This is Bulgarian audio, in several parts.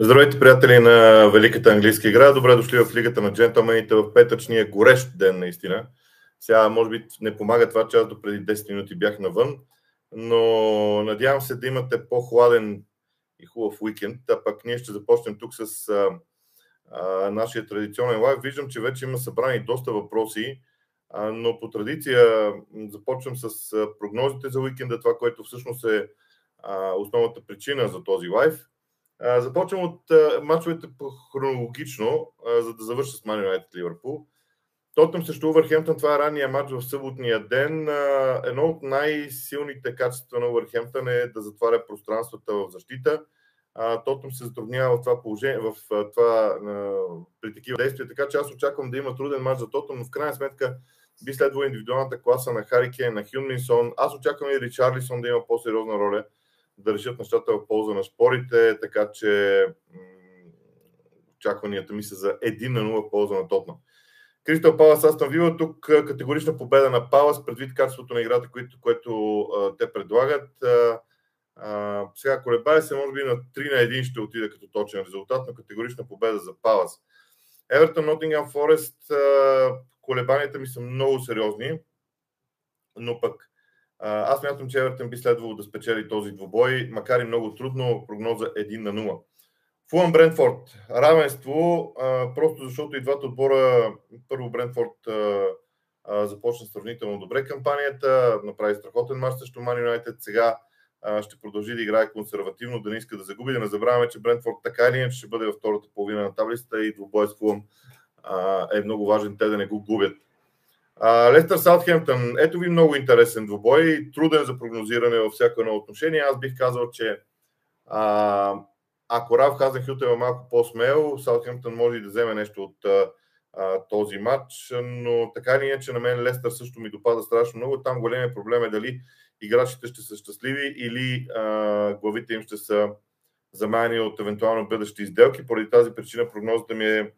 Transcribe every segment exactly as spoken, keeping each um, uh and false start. Здравейте, приятели на Великата английска игра. Добре дошли в Лигата на джентълмените в петъчния горещ ден, наистина. Сега, може би, не помага това, че аз до преди десет минути бях навън, но надявам се да имате по-хладен и хубав уикенд. А пък ние ще започнем тук с а, а, нашия традиционен лайв. Виждам, че вече има събрани доста въпроси, а, но по традиция започвам с прогнозите за уикенда, това, което всъщност е а, основната причина за този лайв. Започвам от мачовете хронологично, за да завърша с Ман Юнайтед Ливърпул. Тотнъм срещу Уъркхемптън, това е ранния матч в съботния ден. Едно от най-силните качества на Уъркхемптън е да затваря пространствата в защита. Тотнъм се затруднява в това положение, в това, при такива действия, така че аз очаквам да има труден матч за Тотнъм, но в крайна сметка би следвала индивидуалната класа на Харикен, на Хюн-Мин Сон. Аз очаквам и Ричарлисон да има по-сериозна роля, да решат нещата в полза на спорите, така че м- очакванията ми са за едно на нула в полза на Тотнъм. Кристъл Палас, Астън Вила, тук категорична победа на Палас, предвид качеството на играта, което, което а, те предлагат. А, а, сега колебая се, може би на три на едно ще отида като точен резултат, но категорична победа за Палас. Евертън, Нотингам Форест, колебанията ми са много сериозни, но пък аз мятам, че Евертън би следвало да спечели този двубой, макар и много трудно, прогноза едно на нула. Фулъм Брентфорд. Равенство, а, просто защото и двата отбора, първо Брентфорд а, а, започна сравнително добре кампанията, направи страхотен мач срещу Ман Юнайтед, сега а, ще продължи да играе консервативно, да не иска да загуби, да не забравяме, че Брентфорд така или иначе ще бъде във втората половина на таблицата и двубой с Фулъм а, е много важен, те да не го губят. Лестър Саутхемптън, ето ви много интересен двубой, труден за прогнозиране във всяко едно отношение. Аз бих казал, че а, ако Рав Хазенхютл е малко по-смел, Саутхемптън може и да вземе нещо от а, този матч, но така или иначе на мен Лестър също ми допада страшно много. Там големия проблем е дали играчите ще са щастливи или а, главите им ще са замаяни от евентуално бъдещи изделки. Поради тази причина прогнозата ми е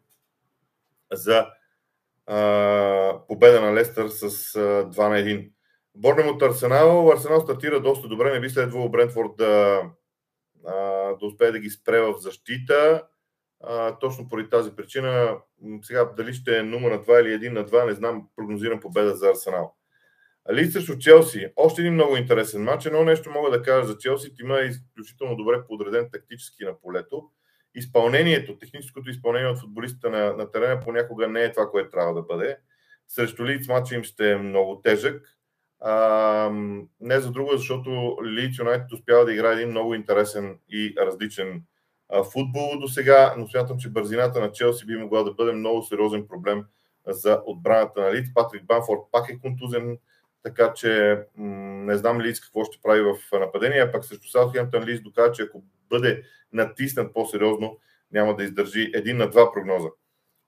за Uh, победа на Лестър с uh, два на едно. Борнем от Арсенал. Арсенал стартира доста добре. Не би следвало Брентфорд да, uh, да успее да ги спре в защита. Uh, точно поради тази причина, сега дали ще е нула на два или едно на два, не знам, прогнозирам победа за Арсенал. Лидс срещу Челси. Още един много интересен матч. Едно нещо мога да кажа за Челси. Тима е изключително добре подреден тактически на полето. Изпълнението, техническото изпълнение от футболистите на, на терена понякога не е това, което трябва да бъде. Срещу Лидс матчът им ще е много тежък. А, не за друго, защото Лидс Юнайтед успява да играе един много интересен и различен а, футбол до сега, но смятам, че бързината на Челси би могла да бъде много сериозен проблем за отбраната на Лидс. Патрик Банфорд пак е контузен, така че м- не знам Лидс какво ще прави в нападение, пак срещу Саутхемптън Лидс доказва, че ако бъде натиснат по-сериозно, няма да издържи. Един на два прогноза.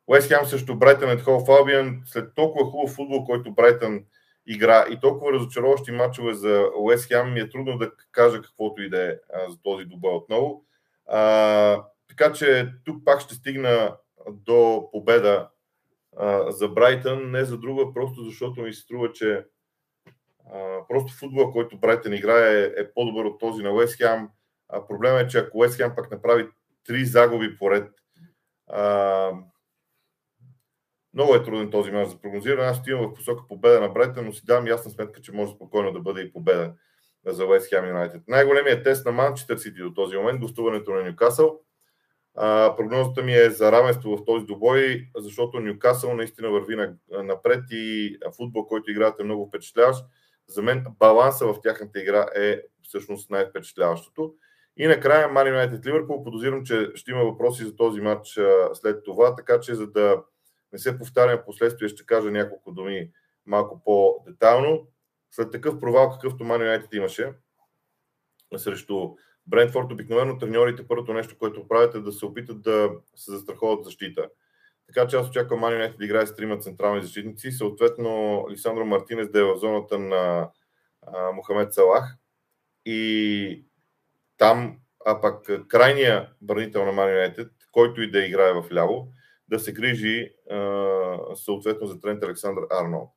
Уест Хам срещу Брайтън ет Хоуф Албиън. След толкова хубав футбол, който Брайтън игра и толкова разочароващи мачове за Уест Хам, ми е трудно да кажа каквото и да е за този двубой отново. А, така че тук пак ще стигна до победа а, за Брайтън. Не за друга, просто защото ми се струва, че а, просто футбол, който Брайтън играе, е, е по-добър от този на Уест Хам. Проблема е, че ако Уест Хам пък направи три загуби поред, а, много е труден този мач за прогнозиране. Аз отивам в посока победа на Брайтън, но си давам ясна сметка, че може спокойно да бъде и победа за Уест Хам Юнайтед. Най-големият тест на Манчестър Сити до този момент, гостуването на Нюкасъл. А, прогнозата ми е за равенство в този двубой, защото Нюкасъл наистина върви напред и футбол, който играят, е много впечатляващ. За мен баланса в тяхната игра е всъщност най-впечатляващото. И накрая Ман Юнайтед Ливърпул. Подозирам, че ще има въпроси за този матч след това, така че за да не се повтарям последствие, ще кажа няколко думи малко по-детайлно. След такъв провал, какъвто Ман Юнайтед имаше срещу Брентфорд, обикновено треньорите първото нещо, което правят, е да се опитат да се застраховат защита. Така че аз очаквам Ман Юнайтед да играе с трима централни защитници, съответно Лисандро Мартинес да е в зоната на а, Мохамед Салах и там, а пък крайния бранител на Ман Юнайтед, който и да играе в ляво, да се грижи а, съответно за Трент Александър-Арнолд.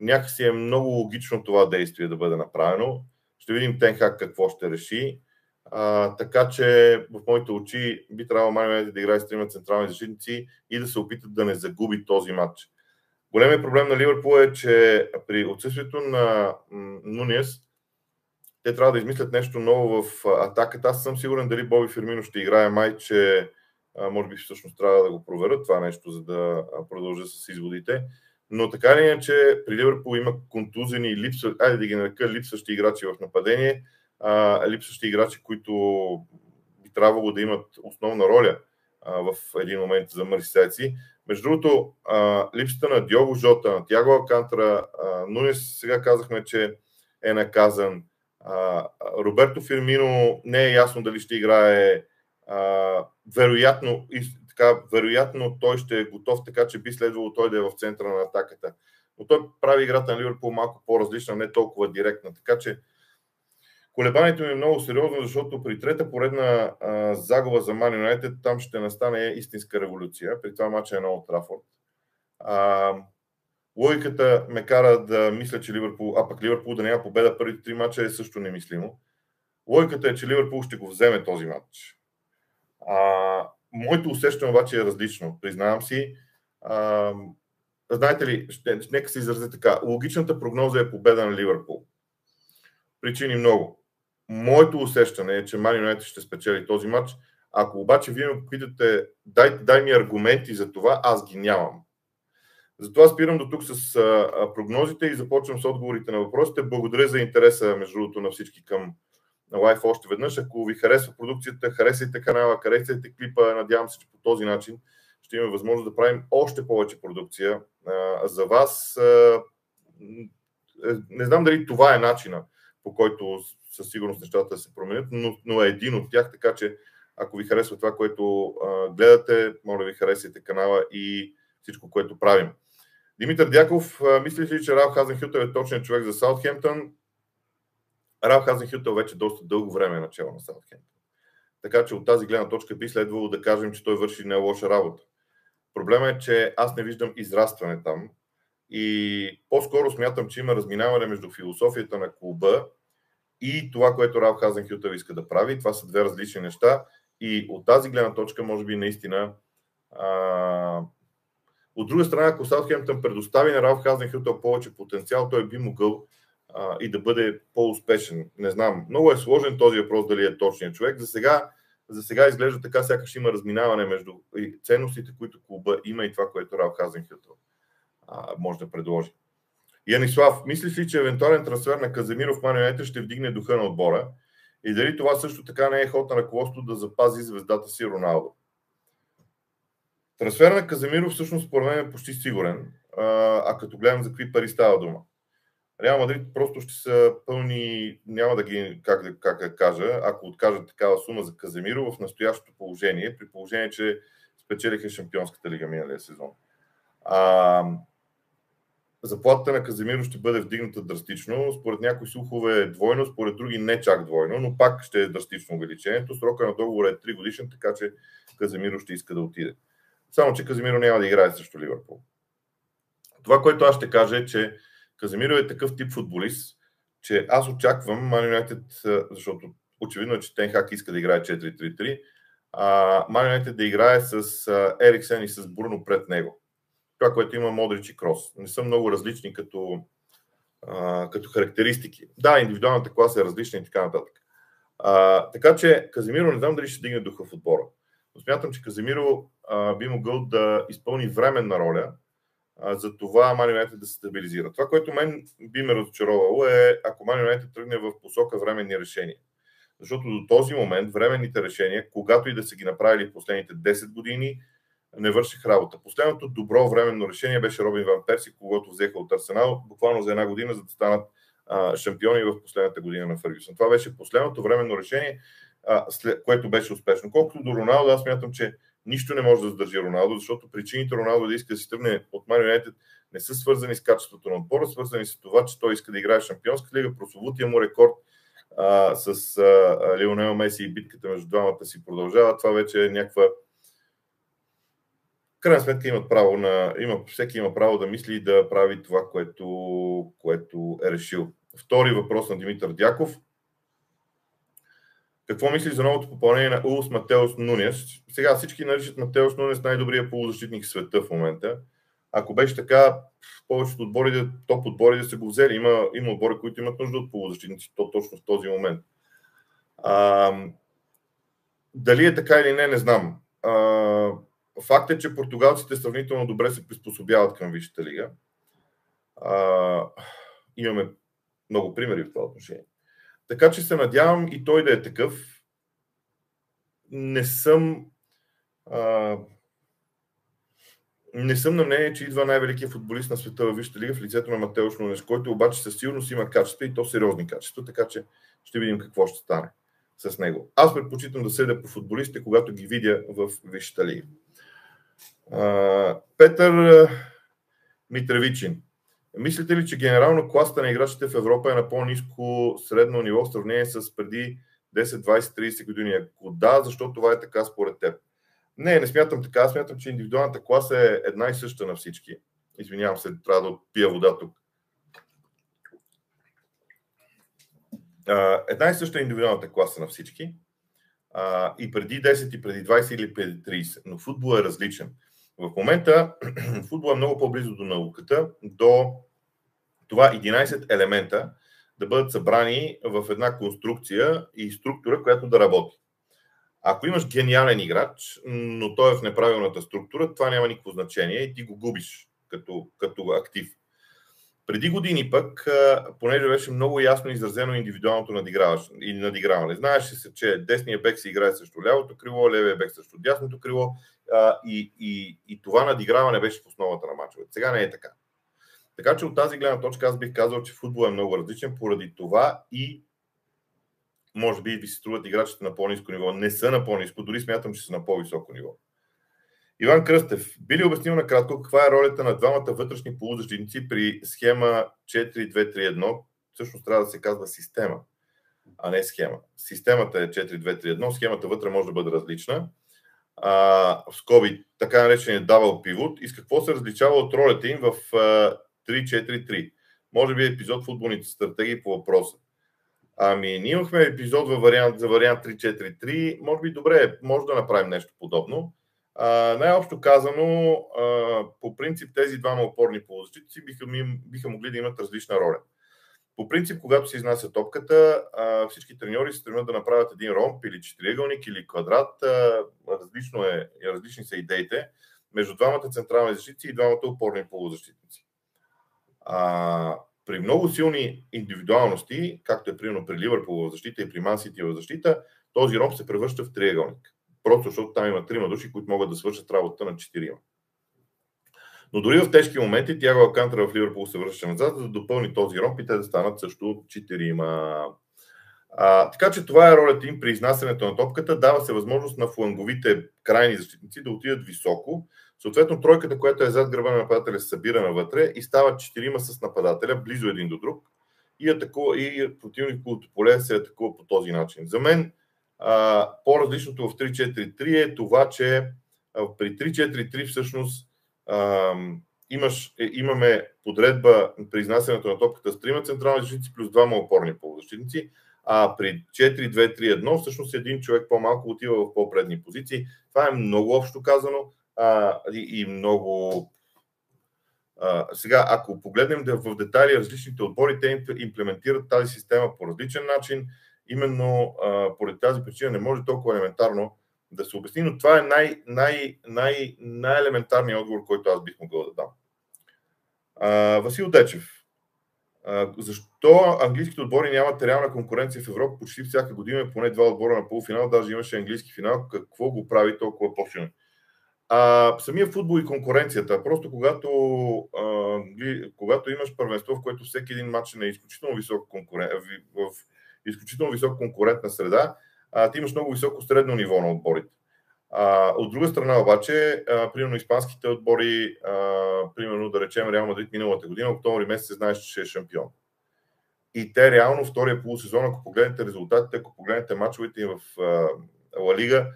Някакси е много логично това действие да бъде направено. Ще видим Тен Хаг какво ще реши. А, така че в моите очи би трябвало Ман Юнайтед да играе с трима централни защитници и да се опитат да не загуби този матч. Големият проблем на Ливърпул е, че при отсъствието на Нунес те трябва да измислят нещо ново в атаката. Аз съм сигурен дали Боби Фирмино ще играе, май, че може би всъщност трябва да го проверят това нещо, за да продължа с изводите. Но така ли е, че при Ливърпул има контузени липса, айде да ги нарека липсващи играчи в нападение, липсващи играчи, които би трябвало да имат основна роля в един момент за марсиаци. Между другото, липсата на Диого Жота, на Тиаго Алкантара, Нунес, сега казахме, че е наказан. Роберто Фирмино не е ясно дали ще играе. Вероятно, така, вероятно той ще е готов, така че би следвало той да е в центъра на атаката. Но той прави играта на Ливърпул малко по-различна, не толкова директна. Така че колебанието ми е много сериозно, защото при трета поредна а, загуба за Ман Юнайтед там ще настане истинска революция. При това мача е на Олд Трафорд. А, логиката ме кара да мисля, че Ливърпул, а пък Ливърпул да няма победа първите три мача е също немислимо. Логиката е, че Ливърпул ще го вземе този матч. А, моето усещане обаче е различно, признавам си. А, знаете ли, ще, нека се изразя така, логичната прогноза е победа на Ливърпул. Причини много. Моето усещане е, че Ман Юнайтед ще спечели този матч. Ако обаче вие ме попитате, дай, дай ми аргументи за това, аз ги нямам. Затова спирам до тук с а, прогнозите и започвам с отговорите на въпросите. Благодаря за интереса, между другото, на всички към лайф още веднъж. Ако ви харесва продукцията, харесайте канала, харесайте клипа. Надявам се, че по този начин ще имаме възможност да правим още повече продукция а, за вас. А, не знам дали това е начина, по който със сигурност нещата се променят, но, но е един от тях, така че ако ви харесва това, което а, гледате, може да ви харесате канала и всичко, което правим. Димитър Дяков, мислиш ли, че Рав Хазенхютл е точният човек за Саутхемптън? Рав Хазенхютл вече доста дълго време е начало на Саутхемптън. Така че от тази гледна точка би следвало да кажем, че той върши не лоша работа. Проблемът е, че аз не виждам израстване там и по-скоро смятам, че има разминаване между философията на клуба и това, което Рав Хазенхютл иска да прави. Това са две различни неща и от тази гледна точка, може би наистина. А... От друга страна, ако Саутхемптън предостави на Рав Хазенхютл повече потенциал, той би могъл а, и да бъде по-успешен. Не знам. Много е сложен този въпрос дали е точният човек. За сега, за сега изглежда така, сякаш има разминаване между ценностите, които клуба има и това, което Рав Хазенхютл може да предложи. Янислав, мислиш ли, че евентуален трансфер на Каземиро в Ман Юнайтед ще вдигне духа на отбора? И дали това също така не е ход на ръководството да запази звездата си Роналдо? Трансфер на Каземиро всъщност според мен е почти сигурен, а, а като гледам за какви пари става дума. Реал Мадрид просто ще са пълни, няма да ги, как да, как да кажа, ако откажат такава сума за Каземиро в настоящото положение, при положение, че спечелиха Шампионската лига миналия сезон. А, заплатата на Каземиро ще бъде вдигната драстично, според някои слухове е двойно, според други не чак двойно, но пак ще е драстично увеличението. Срока на договора е три годишен, така че Каземиро ще иска да отиде. Само, че Каземиро няма да играе срещу Ливърпул. Това, което аз ще кажа е, че Каземиро е такъв тип футболист, че аз очаквам Ман Юнайтед, защото очевидно е, че Тен Хаг иска да играе четири три три, а Ман Юнайтед да играе с Ериксен и с Бурно пред него. Това, което има Модрич и Крос. Не са много различни като, а, като характеристики. Да, индивидуалната класа е различна и така нататък. А, така че Каземиро не знам дали ще дигне духа в отбора. Но смятам, че Каземиро а, би могъл да изпълни временна роля, а, за това Ман Юнайтед да се стабилизира. Това, което мен би ме разочаровало е, ако Ман Юнайтед тръгне в посока временни решения. Защото до този момент временните решения, когато и да са ги направили в последните десет години, не върших работа. Последното добро временно решение беше Робин Ван Перси, когато взеха от Арсенал, буквално за една година, за да станат а, шампиони в последната година на Фъргюсън. Това беше последното временно решение, а, след, което беше успешно. Колкото до Роналдо, аз смятам, че нищо не може да задържи Роналдо, защото причините Роналдо да иска да си тръгне от Ман Юнайтед не са свързани с качеството на отбора, свързани с това, че той иска да играе в Шампионска лига, прословутия му рекорд а, с а, а, Лионел Меси и битката между двамата си продължава. Това вече е някаква. Крайна сметка имат право на, има, всеки има право да мисли и да прави това, което, което е решил. Втори въпрос на Димитър Дяков. Какво мислиш за новото попълнение на Улс Матеус Нунес? Сега всички наричат Матеус Нунес най-добрия полузащитник в света в момента. Ако беше така, повечето отбори, топ отбори да са го взели. Има, има отбори, които имат нужда от полузащитници, то точно в този момент. А, дали е така или не, не знам. А, факт е, че португалците сравнително добре се приспособяват към Висшата лига. А, имаме много примери в това отношение. Така че се надявам и той да е такъв. Не съм... А, не съм на мнение, че идва най-великият футболист на света във Висшата лига в лицето на Матеуш Нунес, който обаче със сигурност има качества и то сериозни качества, така че ще видим какво ще стане с него. Аз предпочитам да седя по футболистите, когато ги видя в Висшата лига. А, Петър Митравичин. Мислите ли, че генерално класата на играчите в Европа е на по-ниско средно ниво в сравнение с преди десет, двайсет, трийсет години? Ако да, защо това е така според теб? Не, не смятам така. Смятам, че индивидуалната класа е една и съща на всички. Извинявам се, трябва да пия вода тук. Една и съща е индивидуалната класа на всички. И преди десет, и преди двайсет, или преди трийсет. Но футбол е различен. В момента футбол е много по-близо до науката, до това единайсет елемента да бъдат събрани в една конструкция и структура, която да работи. Ако имаш гениален играч, но той е в неправилната структура, това няма никакво значение и ти го губиш като, като актив. Преди години пък, понеже беше много ясно изразено индивидуалното надиграване. Знаеше се, че десния бек се играе срещу лявото крило, левия бек срещу дясното крило и, и, и това надиграване беше в основата на мачове. Сега не е така. Така че от тази гледна точка аз бих казал, че футбол е много различен поради това и може би ви се струват играчите на по-низко ниво. Не са на по-низко, дори смятам, че са на по-високо ниво. Иван Кръстев, би ли обяснил накратко каква е ролята на двамата вътрешни полузащитници при схема четири две три едно? Всъщност трябва да се казва система, а не схема. Системата е четири две три едно, схемата вътре може да бъде различна. А, в скоби, така наречен давал пивот. И с какво се различава от ролята им в три четири три? Може би епизод футболните стратегии по въпроса. Ами, ние имахме епизод във вариант, за вариант три четири три. Може би добре, може да направим нещо подобно. А, най-общо казано, а, по принцип тези двама опорни полузащитници биха, биха могли да имат различна роля. По принцип, когато се изнася топката, а, всички треньори се стремят да направят един ромб или четириъгълник или квадрат. А, различно е, различни са идеите между двамата централни защитници и двамата опорни полузащитници. А, При много силни индивидуалности, както е примерно при Ливърпул в защита и при Ман Сити в защита, този роб се превръща в триъгълник. Просто защото там има трима души, които могат да свършат работата на четирима. Но дори в тежки моменти Тиаго Алкантара в Ливърпул се връща назад, за да допълни този роб и те да станат също четирима. А, така че това е ролята им при изнасянето на топката. Дава се възможност на фланговите крайни защитници да отидат високо. Съответно, тройката, която е зад гърба на нападателя, се събира навътре и стават четирима с нападателя, близо един до друг. И, атакува, и противниковото поле се атакува по този начин. За мен а, по-различното в три четири три е това, че а, при три четири три всъщност а, имаш, е, имаме подредба при изнасянето на топката с трима централни защитници плюс двама опорни полузащитници. А при четири две три едно всъщност един човек по-малко отива в по-предни позиции. Това е много общо казано а, и, и много... А, сега, ако погледнем да, в детайли различните отбори, те имплементират тази система по различен начин. Именно а, поради тази причина не може толкова елементарно да се обясни, но това е най, най, най, най-елементарният отговор, който аз бих могъл да дам. А, Васил Дечев. Защо английските отбори нямат реална конкуренция в Европа? Почти всяка година е поне два отбора на полуфинал, даже имаше английски финал. Какво го прави толкова по-силно? Самия футбол и конкуренцията. Просто когато, а, когато имаш първенство, в което всеки един матч е изключително висок конкурен... в изключително високо конкурентна среда, а, ти имаш много високо средно ниво на отборите. А, от друга страна обаче, а, примерно испанските отбори, а, примерно да речем Реал Мадрид миналата година, октомври месец се знаеш, че ще е шампион. И те реално втория полусезон, ако погледнете резултатите, ако погледнете мачовете им в а, Ла Лига,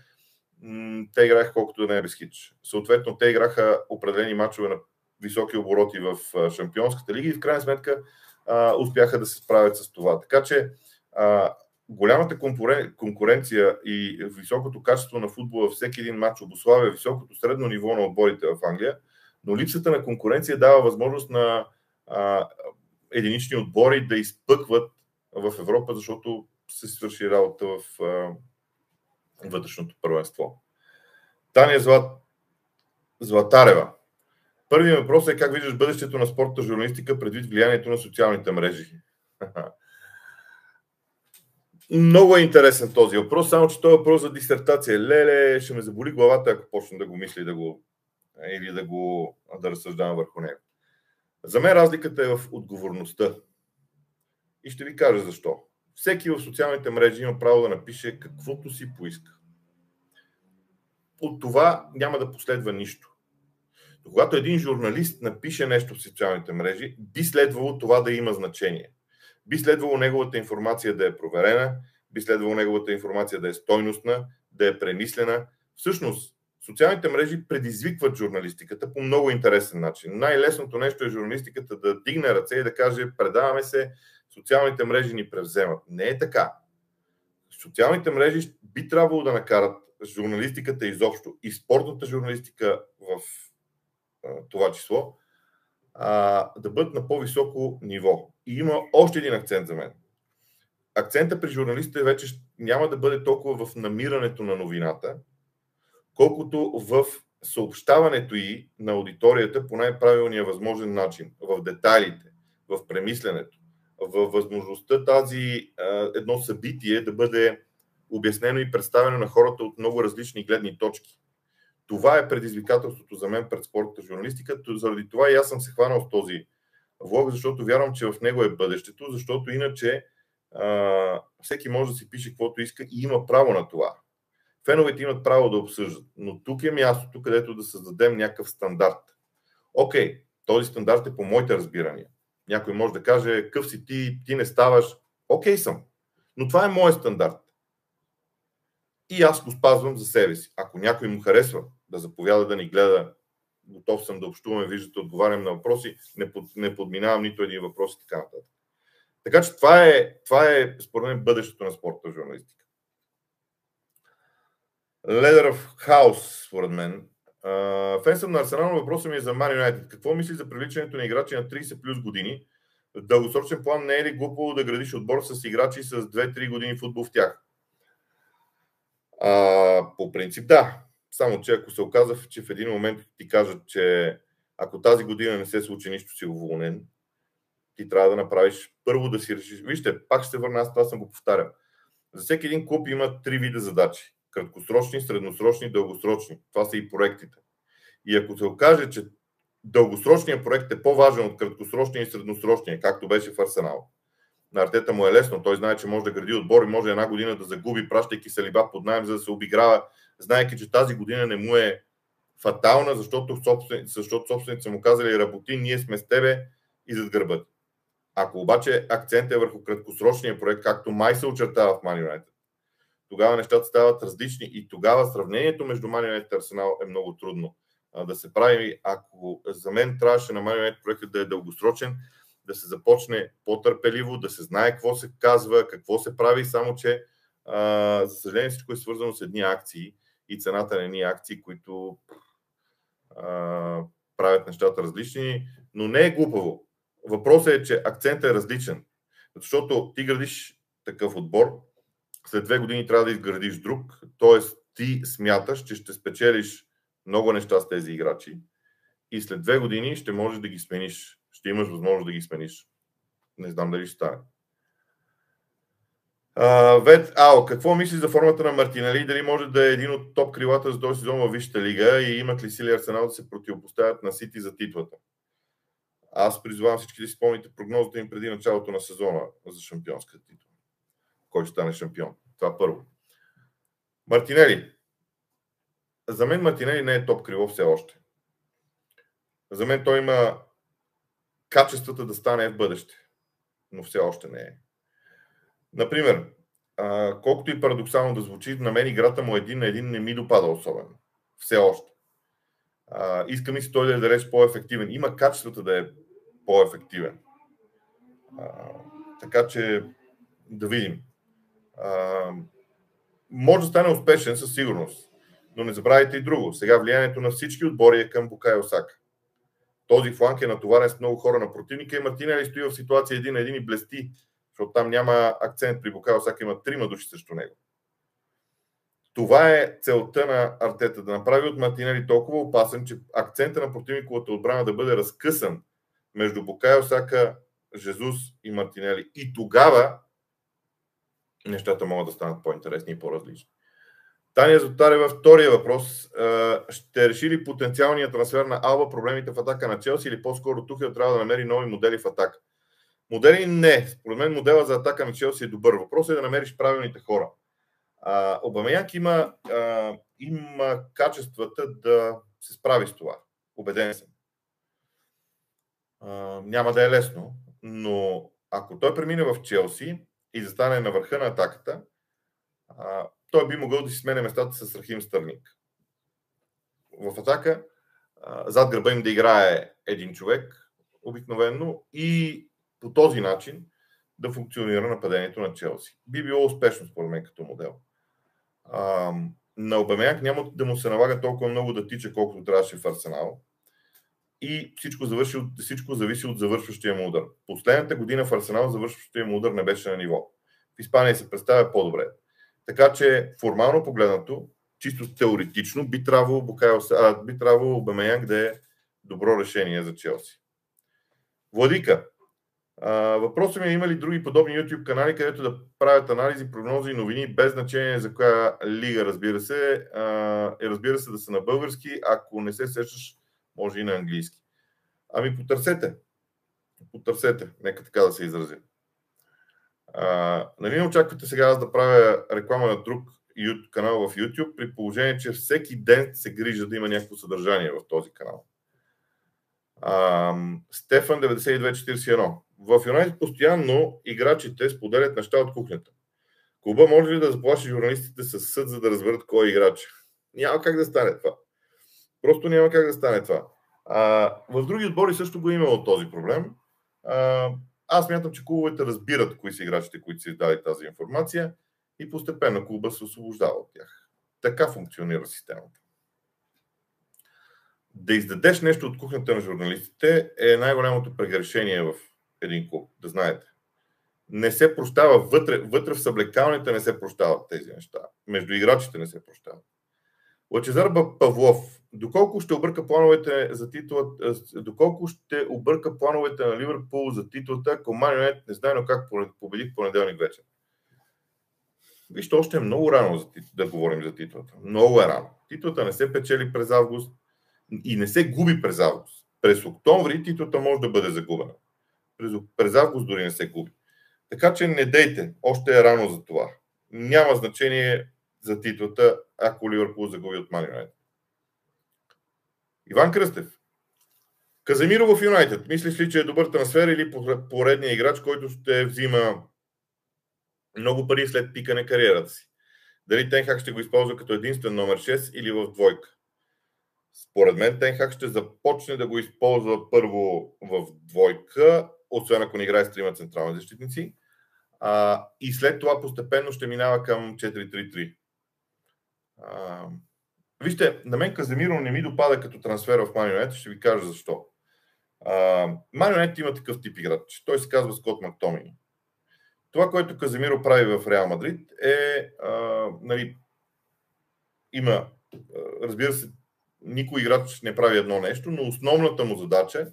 м- те играха колкото да не е без хич. Съответно, те играха определени мачове на високи обороти в а, Шампионската лига и в крайна сметка а, успяха да се справят с това. Така че а, голямата конкуренция и високото качество на футбола всеки един матч обуславя високото средно ниво на отборите в Англия, но липсата на конкуренция дава възможност на а, единични отбори да изпъкват в Европа, защото се свърши работа в а, вътрешното първенство. Таня Злат... Златарева. Първият въпрос е как виждаш бъдещето на спортната журналистика предвид влиянието на социалните мрежи? Много е интересен този въпрос, само че той е въпрос за дисертация. Леле, ще ме заболи главата, ако почна да го мисля да го, или да го да разсъждавам върху него. За мен разликата е в отговорността. И ще ви кажа защо. Всеки в социалните мрежи има право да напише каквото си поиска. От това няма да последва нищо. Но когато един журналист напише нещо в социалните мрежи, би следвало това да има значение. Би следвало неговата информация да е проверена, би следвало неговата информация да е стойностна, да е премислена. Всъщност, социалните мрежи предизвикват журналистиката по много интересен начин. Най-лесното нещо е журналистиката да дигне ръце и да каже: предаваме се, социалните мрежи ни превземат. Не е така. Социалните мрежи би трябвало да накарат журналистиката изобщо и спортната журналистика в това число да бъдат на по-високо ниво. И има още един акцент за мен. Акцентът при журналистите вече няма да бъде толкова в намирането на новината, колкото в съобщаването ѝ на аудиторията по най-правилния възможен начин, в детайлите, в премисленето, в възможността тази едно събитие да бъде обяснено и представено на хората от много различни гледни точки. Това е предизвикателството за мен пред спортната журналистика. Заради това и аз съм се хванал с този влог, защото вярвам, че в него е бъдещето, защото иначе а, всеки може да си пише каквото иска и има право на това. Феновете имат право да обсъждат, но тук е мястото, където да създадем някакъв стандарт. Окей, този стандарт е по моите разбирания. Някой може да каже: къв си ти, ти не ставаш. Окей съм, но това е моят стандарт. И аз го спазвам за себе си. Ако някой му харесва да заповяда да ни гледа, готов съм да общуваме, виждате, отговарям на въпроси, не, под, не подминавам нито един въпрос и така нататък. Така че това е, това е според мен бъдещето на спортната журналистика. Ледър в хаос, според мен. Фен съм на Арсенал, но въпросът ми е за Ман Юнайтед. Какво мисли за привличането на играчи на трийсет плюс години? В дългосрочен план не е ли глупо да градиш отбор с играчи с две-три години футбол в тях? А, по принцип да. Само че ако се оказа, че в един момент ти кажат, че ако тази година не се случи нищо, си уволнен, ти трябва да направиш първо да си решиш. Вижте, пак ще се върна, аз това съм го повтарям. За всеки един клуб има три вида задачи. Краткосрочни, средносрочни, дългосрочни. Това са и проектите. И ако се окаже, че дългосрочният проект е по-важен от краткосрочния и средносрочния, както беше в Арсенал. На Артета му е лесно. Той знае, че може да гради отбор и може една година да загуби, пращайки Салиба под наем, за да се обиграва, знаеки, че тази година не му е фатална, защото, собствен... защото собствените са му казали: работи, ние сме с тебе и зад гърба. Ако обаче акцент е върху краткосрочния проект, както май се очертава в Ман Юнайтед, тогава нещата стават различни и тогава сравнението между Ман Юнайтед и Арсенал е много трудно а, да се прави. Ако за мен трябваше на Ман Юнайтед проектът да е дългосрочен, да се започне по-търпеливо, да се знае какво се казва, какво се прави, само че а, за съжаление всичко е свързано с едни акции и цената на едни акции, които а, правят нещата различни, но не е глупаво. Въпросът е, че акцентът е различен, защото ти градиш такъв отбор, след две години трябва да изградиш друг, т.е. ти смяташ, че ще спечелиш много неща с тези играчи и след две години ще можеш да ги смениш. Ще имаш възможност да ги смениш. Не знам дали ще стане. А, Вет Ао, какво мислиш за формата на Мартинели? Дали може да е един от топ крилата за този сезон във Висшата лига и имат ли сили Арсенал да се противопоставят на Сити за титлата? Аз призвавам всички да си спомните прогнозата им преди началото на сезона за шампионската титла. Кой ще стане шампион? Това първо. Мартинели. За мен Мартинели не е топ крило все още. За мен той има качествата да стане в бъдеще, но все още не е. Например, колкото и парадоксално да звучи, на мен играта му един на един не ми допада особено. Все още. Иска ми се той да е далеч по-ефективен. Има качествата да е по-ефективен. Така че да видим. а, може да стане успешен със сигурност, но не забравяйте и друго. Сега влиянието на всички отбори е към Букайо Сака. Този фланг е натоварен с много хора на противника и Мартинели стои в ситуация един на един и блести, защото там няма акцент. При Букайо Сака има трима души срещу него. Това е целта на Артета, да направи от Мартинели толкова опасен, че акцента на противниковата отбрана да бъде разкъсан между Букайо Сака, Жезус и Мартинели. И тогава нещата могат да станат по-интересни и по-различни. Таня Зотарева, втория въпрос. Ще реши ли потенциалният трансфер на Алба проблемите в атака на Челси или по-скоро Тухел трябва да намери нови модели в атака? Модели не. Според мен модела за атака на Челси е добър. Въпросът е да намериш правилните хора. Обамеянг има, а, има качествата да се справи с това. Убеден съм. А, няма да е лесно, но ако той премине в Челси и застане на върха на атаката, а, той би могъл да си сменя местата с Рахим Стърник. В атака а, зад гърба им да играе един човек обикновенно и по този начин да функционира нападението на Челси. Би било успешно според мен като модел. А, на Обамеянг няма да му се налага толкова много да тича, колкото трябваше в Арсенал. И всичко, завърши, всичко зависи от завършващия му удар. Последната година в Арсенал завършващия му удар не беше на ниво. В Испания се представя по-добре. Така че формално погледнато, чисто теоретично, би трябвало, Букайо, а, би трябвало Обамеянг да е добро решение за Челси. Владика. Uh, въпросът ми е, има ли други подобни YouTube канали, където да правят анализи, прогнози и новини, без значение за коя лига, разбира се. Uh, и разбира се да са на български, ако не се сещаш, може и на английски. Ами потърсете. Потърсете, нека така да се изразя. Uh, нали не очаквате сега аз да правя реклама на друг канал в YouTube, при положение, че всеки ден се грижа да има някакво съдържание в този канал. Uh, Стефан деветдесет и две четиридесет и едно. В Юнайтед постоянно играчите споделят неща от кухнята. Клуба може ли да заплаши журналистите със съд, за да разберат кой е играч? Няма как да стане това. Просто няма как да стане това. А, в други отбори също го имало този проблем. А, аз мятам, че клубовете разбират кои са играчите, които са издали тази информация и постепенно клуба се освобождава от тях. Така функционира системата. Да издадеш нещо от кухнята на журналистите е най-голямото прегрешение в един клуб, да знаете. Не се прощава вътре, вътре в съблекалните не се прощават тези неща. Между играчите не се прощават. Лъчезар Павлов. Доколко ще обърка плановете за титлата, доколко ще обърка плановете на Ливърпул за титлата, ако Ман Юнайтед не знае как победих понеделник вечер. Вижте, още е много рано за титлата, да говорим за титлата. Много е рано. Титлата не се печели през август и не се губи през август. През октомври титлата може да бъде загубена. През август дори не се губи. Така че не дейте, още е рано за това. Няма значение за титлата, ако Ливърпул загуби от Ман Юнайтед. Иван Кръстев. Каземиро в Юнайтед. Мислиш ли, че е добър трансфер или поредният играч, който ще взима много пари след пика на кариерата си? Дали Тен Хаг ще го използва като единствен номер шест или в двойка? Според мен Тен Хаг ще започне да го използва първо в двойка, освен ако не играе с трима централни защитници, а, и след това постепенно ще минава към четири три три. А, вижте, на мен Каземиро не ми допада като трансфер в Ман Юнайтед, ще ви кажа защо. Ман Юнайтед има такъв тип играч, той се казва Скот Мактомини. Това, което Каземиро прави в Реал Мадрид е, а, нали, има, разбира се, никой играч не прави едно нещо, но основната му задача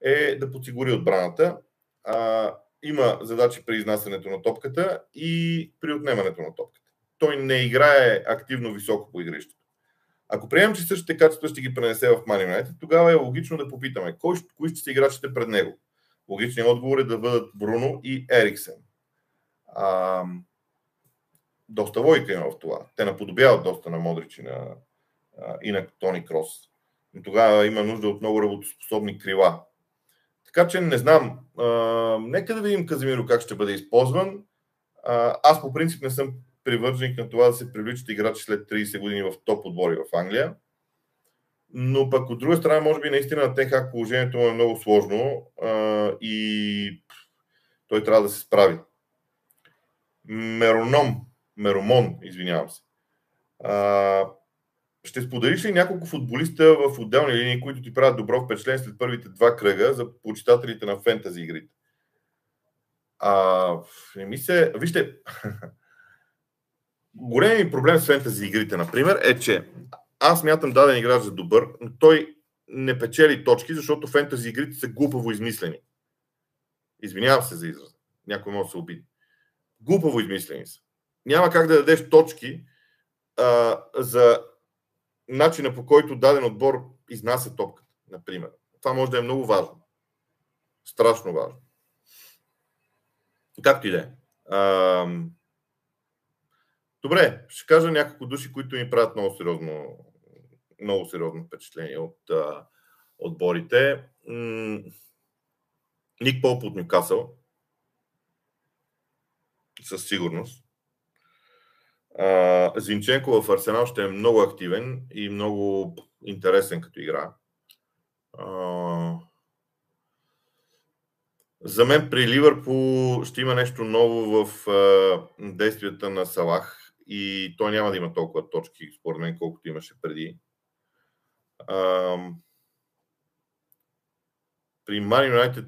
е да подсигури отбраната. А, има задачи при изнасянето на топката и при отнемането на топката. Той не играе активно високо по игрището. Ако приемем, че същите качества ще ги пренесе в Ман Юнайтед, тогава е логично да попитаме кой, кои ще са играчите пред него. Логичният отговор е да бъдат Бруно и Ериксен. А, доста логика има в това. Те наподобяват доста на Модрич и на и на Тони Крос. Но тогава има нужда от много работоспособни крила. Така че не знам. А, нека да видим Каземиро как ще бъде използван. А, аз по принцип не съм привърженик на това да се привличат играчи след тридесет години в топ отбори в Англия. Но пък от друга страна, може би наистина на Тен Хаг положението му е много сложно а, и той трябва да се справи. Мероном, Меромон, извинявам се. А, ще споделиш ли няколко футболиста в отделни линии, които ти правят добро впечатление след първите два кръга за почитателите на фентази игрите? А, не ми се... Вижте, големи проблем с фентази игрите, например, е, че аз мятам даден играч за добър, но той не печели точки, защото фентази игрите са глупаво измислени. Извинявам се за израза. Някой може да се обиди. Глупаво измислени са. Няма как да дадеш точки а, за начина, по който даден отбор изнася топката, например. Това може да е много важно. Страшно важно. Както и да е. Добре, ще кажа няколко души, които ми правят много сериозно, много сериозно впечатление от а, отборите. М- Ник Полп от Нюкасъл. Със сигурност. А, Зинченко в Арсенал ще е много активен и много интересен като игра. А, за мен при Ливърпул ще има нещо ново в а, действията на Салах и той няма да има толкова точки, според мен, колкото имаше преди. А, при Ман Юнайтед,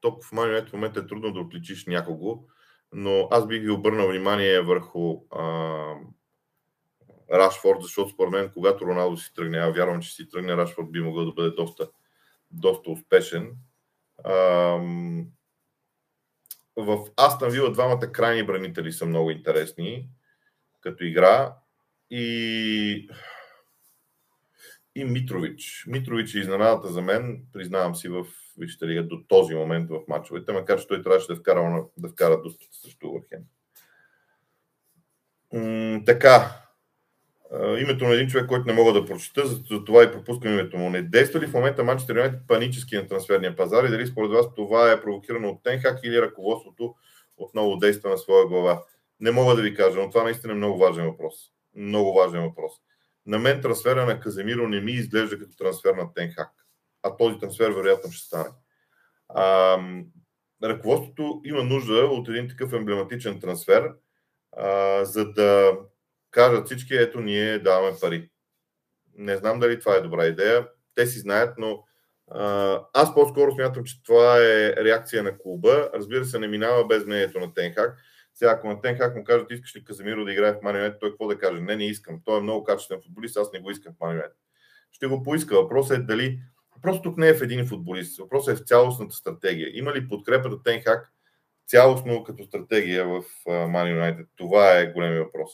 толкова в Ман Юнайтед в момента е трудно да отличиш някого, но аз бих ви обърнал внимание върху а, Рашфорд, защото според мен, когато Роналдо си тръгне, а вярвам, че си тръгне, Рашфорд би могъл да бъде доста, доста успешен. А, в Астън Вила двамата крайни бранители са много интересни като игра и, и Митрович. Митрович е изненадата за мен, признавам си, в Вижте ли, до този момент в матчовете, макар че той трябваше да вкара, да вкара достата също Уъркхем. М- така, името на един човек, който не мога да прочета, затова и пропускам името му. Не действа ли в момента Манчестър Юнайтед панически на трансферния пазар и дали според вас това е провокирано от Тен Хаг или ръководството отново действа на своя глава? Не мога да ви кажа, но това наистина е много важен въпрос. Много важен въпрос. На мен трансфера на Каземиро не ми изглежда като трансфер на Тен Хаг. А този трансфер вероятно ще стане. А, ръководството има нужда от един такъв емблематичен трансфер, а, за да кажат всички, ето ние даваме пари. Не знам дали това е добра идея. Те си знаят, но а, аз по-скоро смятам, че това е реакция на клуба. Разбира се, не минава без мнението на Тен Хаг. Сега, ако на Тен Хаг му кажат, искаш ли Каземиро да играе в Ман Юнайтед, той какво да каже? Не, не искам. Той е много качествен футболист, аз не го искам в Ман Юнайтед. Ще го поиска. Въпросът е дали Въпросът тук не е в един футболист. Въпросът е в цялостната стратегия. Има ли подкрепата Тен Хаг цялостно като стратегия в Ман Юнайтед? Това е големия въпрос.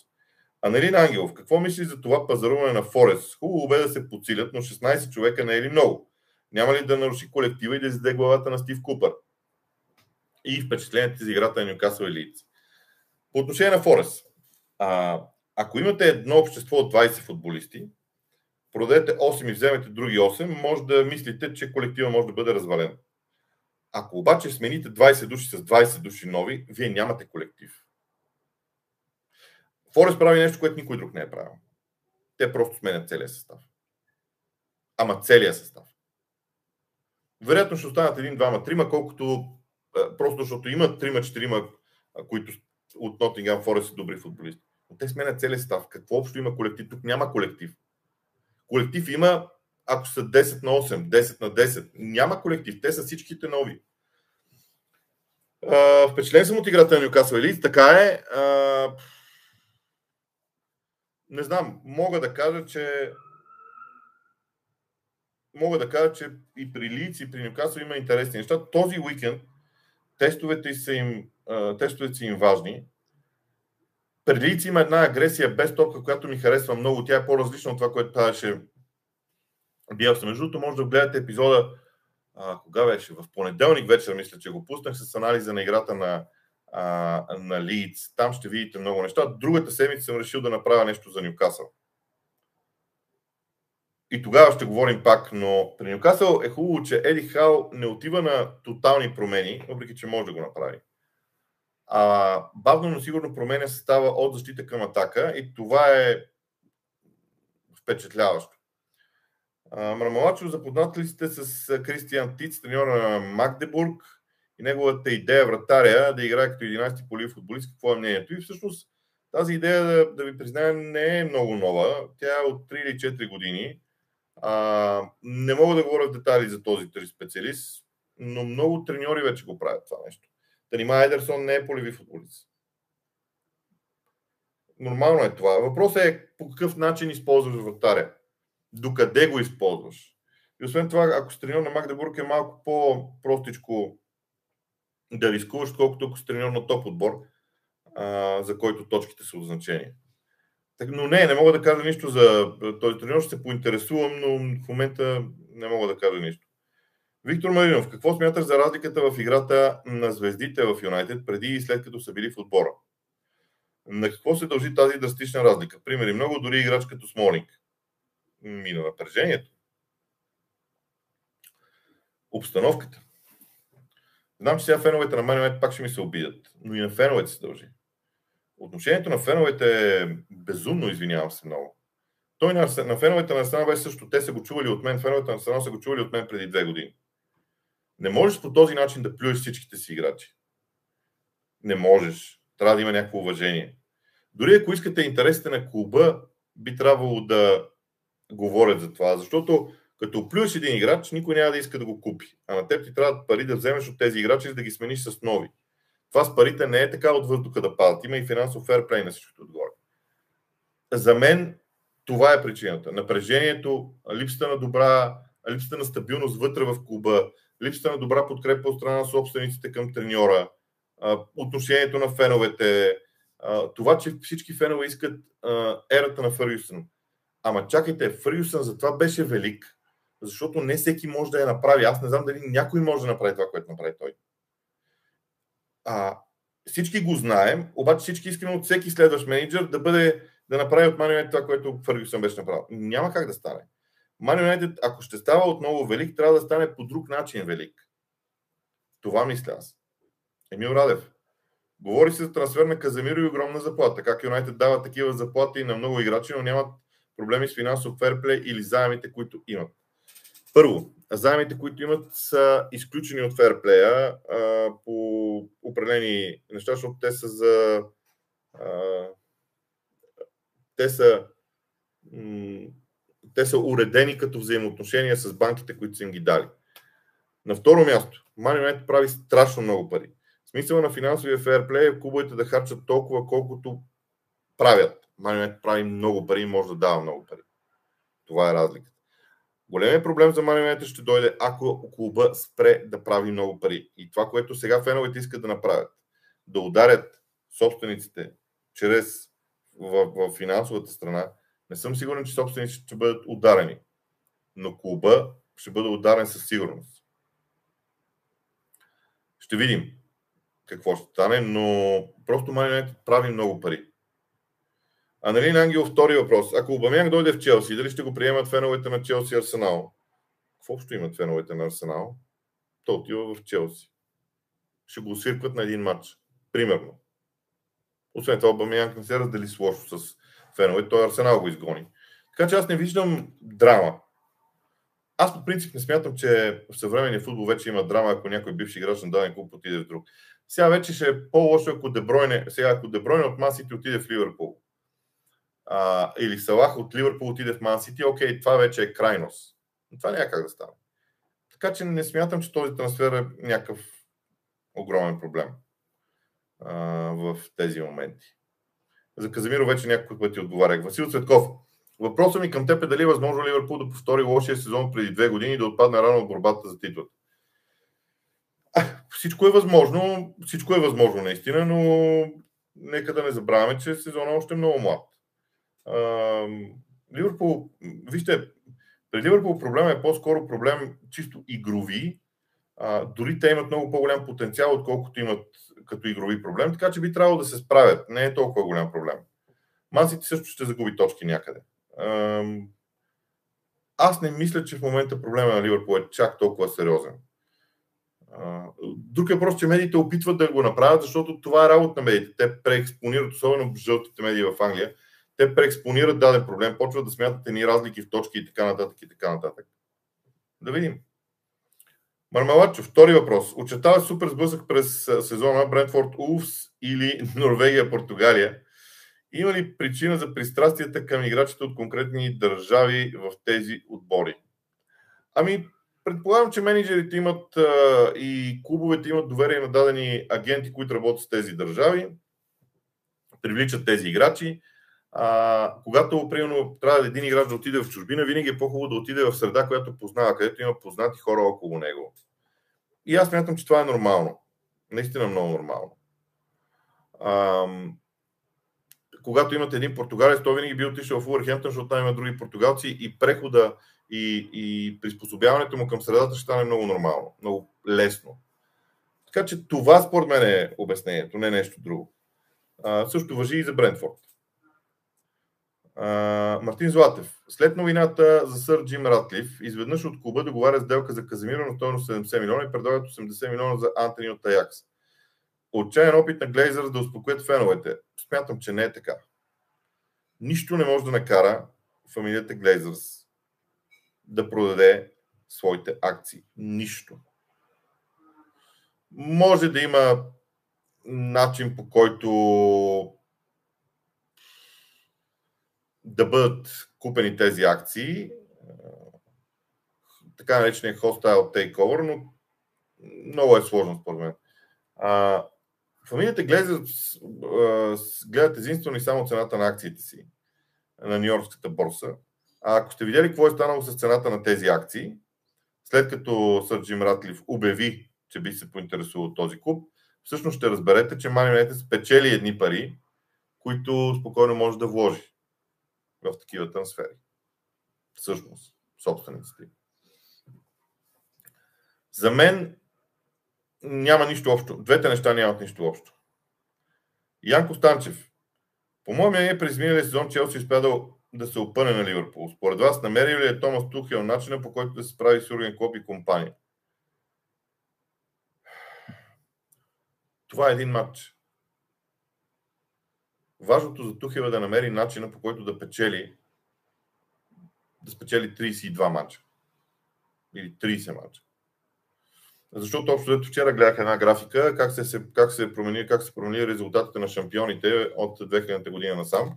Анелин Ангелов, какво мислиш за това пазаруване на Форест? Хубаво бе да се подсилят, но шестнайсет човека не е ли много? Няма ли да наруши колектива и да издаде главата на Стив Купър? И впечатлението за играта на Нюкасъл и Лидс. По отношение на Форест, а, ако имате едно общество от двайсет футболисти, продадете осем и вземете други осем, може да мислите, че колектива може да бъде развален. Ако обаче смените двайсет души с двайсет души нови, вие нямате колектив. Форест прави нещо, което никой друг не е правил. Те просто сменят целия състав. Ама целия състав. Вероятно ще останат един, двама, трима, колкото просто защото имат трима, четирима, които от Нотингам Форест са добри футболисти. Но те сменят целия състав. Какво общо има колектив? Тук няма колектив. Колектив има, ако са десет на осем, десет на десет. Няма колектив, те са всичките нови. А, впечатлен съм от играта на Нюкасъл и Лидс, така е. А, не знам, мога да кажа, че мога да кажа, че и при Лидс, и при Нюкасъл има интересни неща. Този уикенд тестовете са им, тестовете са им важни. При Лидс има една агресия без топка, която ми харесва много. Тя е по-различна от това, което правеше Биелса. Между другото, може да гледате епизода, а, кога беше? В понеделник вечер, мисля, че го пуснах с анализа на играта на, а, на Лидс. Там ще видите много неща. Другата седмица съм решил да направя нещо за Нюкасъл. И тогава ще говорим пак, но при Нюкасъл е хубаво, че Еди Хал не отива на тотални промени, въпреки че може да го направи. А, бавно, но сигурно променя състава от защита към атака и това е впечатляващо. Мрамалачо, запознат ли сте с Кристиан Тиц, треньор на Магдебург? и неговата идея вратаря да играе като единайсети полив футболист, какво е мнението. И всъщност тази идея, да, да ви призная, не е много нова. Тя е от три или четири години. А, не мога да говоря в детайли за този специалист, но много треньори вече го правят това нещо. Танима Едерсон не е поливи футболист. Нормално е това. Въпросът е по какъв начин използваш вратаря. Докъде го използваш. И освен това, ако с треньор на Магдебург е малко по-простичко да рискуваш, колкото ако с треньор на топ отбор, а, за който точките са от значение. Так, но не, не мога да кажа нищо за този треньор, ще се поинтересувам, но в момента не мога да кажа нищо. Виктор Маринов, какво смяташ за разликата в играта на звездите в Юнайтед преди и след като са били в отбора? На какво се дължи тази драстична разлика? Примери много, дори играч като Смолинг. Мина напрежението. Обстановката. Знам, че сега феновете на Ман Юнайтед пак ще ми се обидят, но и на феновете се дължи. Отношението на феновете е безумно, извинявам се много. Той на, на феновете на Арсенал беше също. Те са го чували от мен, феновете на Арсенал са го чували от мен преди две години. Не можеш по този начин да плюеш всичките си играчи. Не можеш. Трябва да има някакво уважение. Дори ако искате интересите на клуба, би трябвало да говорят за това. Защото като плюеш един играч, никой няма да иска да го купи. А на теб ти трябва пари да вземеш от тези играчи, за да ги смениш с нови. Това с парите не е така от въздуха да падат. Има и финансов ферплей на всичкото отгоре. За мен това е причината. Напрежението, липсата на добра, липсата на стабилност вътре в клуба, липсата на добра подкрепа от страна на собствениците към треньора, отношението на феновете, това, че всички фенове искат ерата на Фъргюсън. Ама чакайте, Фъргюсън за това беше велик, защото не всеки може да я направи. Аз не знам дали някой може да направи това, което направи той. А, всички го знаем, обаче всички искаме от всеки следващ менеджер да бъде, да направи от Ман Юнайтед това, което Фъргюсън беше направил. Няма как да стане. Ман Юнайтед, ако ще става отново велик, трябва да стане по друг начин велик. Това мисля аз. Емил Радев. Говори се за трансфер на Каземиро и огромна заплата. Как Юнайтед дава такива заплати на много играчи, но нямат проблеми с финансов ферплей или заемите, които имат. Първо, заемите, които имат, са изключени от ферплея а, по определени неща, защото те са за... А, те, са м- те са уредени като взаимоотношения с банките, които са им ги дали. На второ място, Ман Юнайтед прави страшно много пари. Смисъл на финансовия ферплей е клубовете да харчат толкова, колкото правят. Ман Юнайтед прави много пари и може да дава много пари. Това е разликата. Големият проблем за Ман Юнайтед ще дойде, ако клуба спре да прави много пари. И това, което сега феновете искат да направят, да ударят собствениците чрез в, в финансовата страна, не съм сигурен, че собствениците ще бъдат ударени. Но клуба ще бъде ударен със сигурност. Ще видим какво ще стане, но просто Ман Юнайтед прави много пари. Аналин Ангел, втори въпрос. Ако Обамеянг дойде в Челси, дали ще го приемат феновете на Челси и Арсенал? Какво общо имат феновете на Арсенал? То отива в Челси. Ще го свиркват на един матч. Примерно. Освен това, Обамеянг не се раздели с лошо с фенове, той Арсенал го изгони. Така че аз не виждам драма. Аз по принцип не смятам, че в съвременния футбол вече има драма, ако някой бивши играч на даден клуб отиде в друг. Сега вече ще е по-лошо, ако Де Бройне, сега, ако Де Бройне от Ман Сити отиде в Ливърпул. А, или Салах от Ливърпул отиде в Ман Сити, окей, това вече е крайност. Но това няма как да стане. Така че не смятам, че този трансфер е някакъв огромен проблем а, в тези моменти. За Каземиро вече няколко пъти отговарях. Васил Цветков, въпросът ми към теб е дали е възможно Ливърпул да повтори лошия сезон преди две години и да отпадне рано от борбата за титлата. Всичко е възможно, всичко е възможно наистина, но нека да не забравяме, че сезонът още е много млад. Ливърпул, вижте, при Ливърпул проблем е по-скоро проблем чисто игрови. А, дори те имат много по-голям потенциал, отколкото имат като игрови проблем, така че би трябвало да се справят. Не е толкова голям проблем. Ман Сити също ще загуби точки някъде. А, аз не мисля, че в момента проблема на Ливърпул е чак толкова сериозен. А, друг е просто, че медиите опитват да го направят, защото това е работа на медиите. Те преекспонират, особено жълтите медии в Англия, те преекспонират даден проблем, почват да смятат едни разлики в точки и така нататък и така нататък. Да видим. Мармеладчо, втори въпрос. Очетава супер сблъсък през сезона Брентфорд Улфс или Норвегия-Португалия. Има ли причина за пристрастията към играчите от конкретни държави в тези отбори? Ами, предполагам, че менеджерите имат а, и клубовете имат доверие на дадени агенти, които работят с тези държави, привличат тези играчи. А, когато, примерно, трябва да един играч да отиде в чужбина, винаги е по-хубаво да отиде в среда, която познава, където има познати хора около него. И аз смятам, че това е нормално. Наистина много нормално. А, когато имате един португалец, той винаги би отишъл в Уъркхемптън, защото там има други португалци и прехода и, и приспособяването му към средата ще стане много нормално, много лесно. Така че това според мен е обяснението, не е нещо друго. А, също важи и за Брентфорд. А, Мартин Златев. След новината за сър Джим Ратлиф, изведнъж от клуба договаря сделка за Каземиро на стойност седемдесет милиона и предлагат осемдесет милиона за Антони от Аякс. Отчаян опит на Глейзърс да успокоят феновете. Смятам, че не е така. Нищо не може да накара фамилията Глейзърс да продаде своите акции. Нищо. Може да има начин, по който да бъдат купени тези акции. Така наречения hostile takeover, но много е сложно според мен. Фамилията Глейзърс гледат единствено и само цената на акциите си на Ню-Йоркската борса. А ако сте видели какво е станало с цената на тези акции, след като сър Джим Ратлиф обяви, че би се поинтересувал от този клуб, всъщност ще разберете, че Ман Юнайтед спечели едни пари, които спокойно може да вложи в такива трансфери. Всъщност, собствениците. За мен няма нищо общо. Двете неща нямат нищо общо. Янко Станчев. По моя мнение, през миналия сезон Челси успя да, да се опъне на Ливърпул. Според вас, намерил ли е Томас Тухел начина, по който да се справи с Юрген Клоп и компания? Това е един матч. Важното за Тухел е да намери начина, по който да печели да спечели трийсет и два мача. Или трийсет мача. Защото общо дето вчера гледах една графика, как се, се, как се промени, как се промени резултатите на шампионите от две хилядната година насам.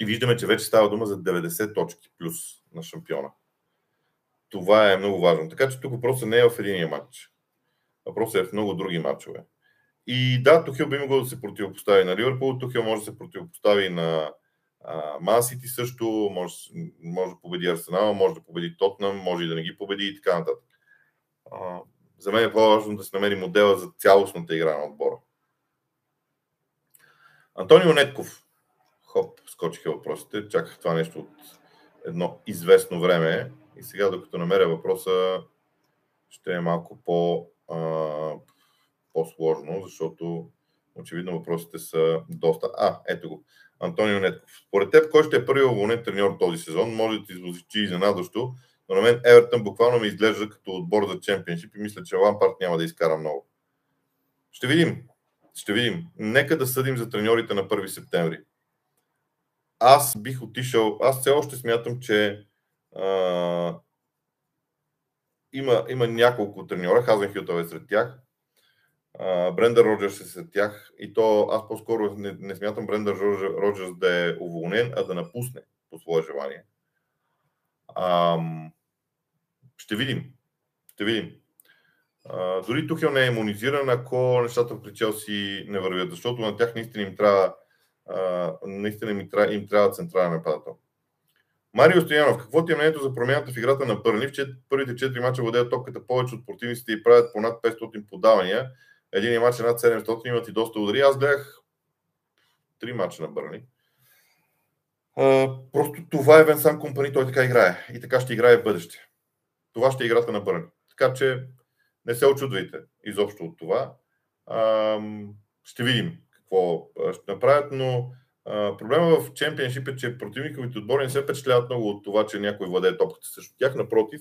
И виждаме, че вече става дума за деветдесет точки плюс на шампиона. Това е много важно. Така че тук въпросът не е в единия матч. Въпросът е в много други матчове. И да, Тухел би могло да се противопостави на Ливърпул, Тухел може да се противопостави на Ман Сити също, може, може да победи Арсенал, може да победи Тотнъм, може и да не ги победи и така нататък. Uh, за мен е по-важно да се намери модела за цялостната игра на отбора. Антонио Нетков. Хоп, скочиха въпросите. Чаках това нещо от едно известно време. И сега, докато намеря въпроса, ще е малко по, uh, по-сложно, защото очевидно въпросите са доста... А, ето го. Антонио Нетков. Според теб, кой ще е първият уволнен треньор този сезон? Може да ти звучи изненадващо, но на мен Евертън буквално ми изглежда като отбор за чемпионшип и мисля, че Лампард няма да изкара много. Ще видим. Ще видим. Нека да съдим за треньорите на първи септември. Аз бих отишъл... Аз все още смятам, че а, има, има няколко треньора. Хазенхютл е сред тях. А, Брендан Роджерс е сред тях. И то аз по-скоро не, не смятам Брендан Роджерс да е уволнен, а да напусне по свое желание. Ам... Ще видим. Ще видим. А, дори Тухел не е имунизиран, ако нещата при Челси не вървят, защото на тях наистина им трябва, а, наистина им трябва, им трябва централен нападател. Марио Стоянов, какво ти е мнението за промяната в играта на Бърнли? В първите четири мача владеят топката повече от противниците и правят по над петстотин подавания. Един мач е над седемстотин, имат и доста удари. Аз гледах три мача на Бърнли. Uh, просто това е Венсан Компани, той така играе. И така ще играе в бъдеще. Това ще е играта на Бърни. Така че не се очудвайте изобщо от това. Uh, ще видим какво ще направят, но uh, проблема в чемпионшип е, че противниковите отбори не се впечатляват много от това, че някой владее топката срещу тях. Напротив,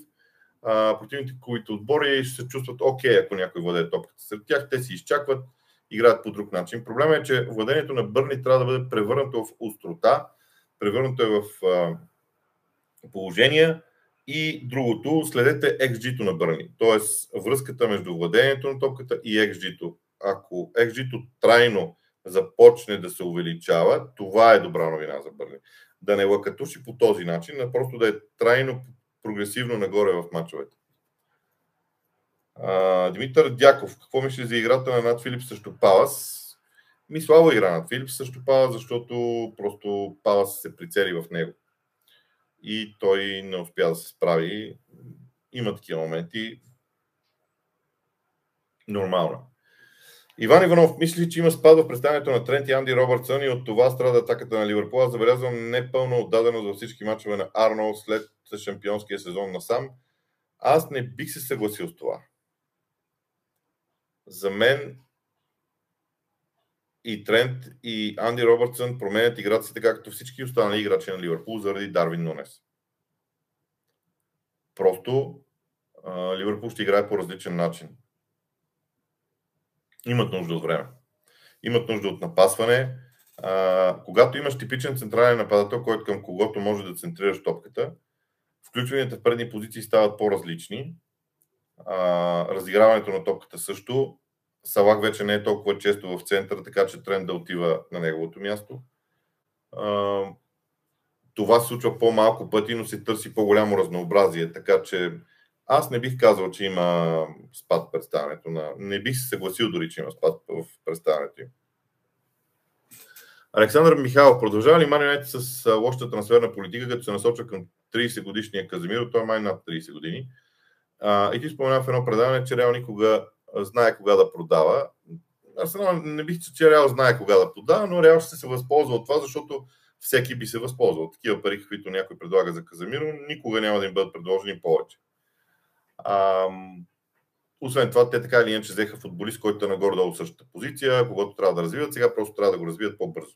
uh, противниковите отбори ще се чувстват окей, okay, ако някой владее топката сред тях. Те си изчакват, играят по друг начин. Проблема е, че владението на Бърни трябва да бъде превърнато в острота, превърнато е в а, положения И другото, следете екс джи-то на Бърни, т.е. връзката между владението на топката и екс джи-то. Ако екс джи-то трайно започне да се увеличава, това е добра новина за Бърни. Да не лъкатуши по този начин, а просто да е трайно, прогресивно нагоре в мачовете. Димитър Дяков, какво мисли за играта на Нат Филипс срещу Палас? Ми слаба игра на Филипс срещу Палас, защото просто Палас се прицели в него. И той не успя да се справи. Има такива моменти. Нормално. Иван Иванов, мисли, че има спад в представянето на Трент и Анди Робъртсън и от това страда атаката на Ливърпул. Аз забелязвам непълна отдаденост за всички мачове на Арнолд след шампионския сезон насам. Аз не бих се съгласил с това. За мен и Трент, и Анди Робъртсън променят играците, както всички останали играчи на Ливърпул, заради Дарвин Нунес. Просто а, Ливърпул ще играе по различен начин. Имат нужда от време. Имат нужда от напасване. А, когато имаш типичен централен нападател, който към когото може да центрираш топката, включванията в предни позиции стават по-различни. А, разиграването на топката също. Салах вече не е толкова често в центъра, така че Трент да отива на неговото място. А, това се случва по-малко пъти, но се търси по-голямо разнообразие, така че аз не бих казал, че има спад в представянето на... Не бих се съгласил дори, че има спад в представянето им. Александър Михайлов, продължава ли Ман Юнайтед с лошата трансферна политика, като се насочва към трийсет годишния Каземиро? Той е май над трийсет години. А, и ти споменава в едно предаване, че Реал никога знае кога да продава. Арсенал не бих, че Реал знае кога да продава, но Реал ще се възползва от това, защото всеки би се възползвал. Такива пари, каквито някой предлага за Каземиро, никога няма да им бъдат предложени повече. А, освен това, те така или иначе взеха футболист, който е нагоре-долу същата позиция, когато трябва да развиват, сега просто трябва да го развият по-бързо.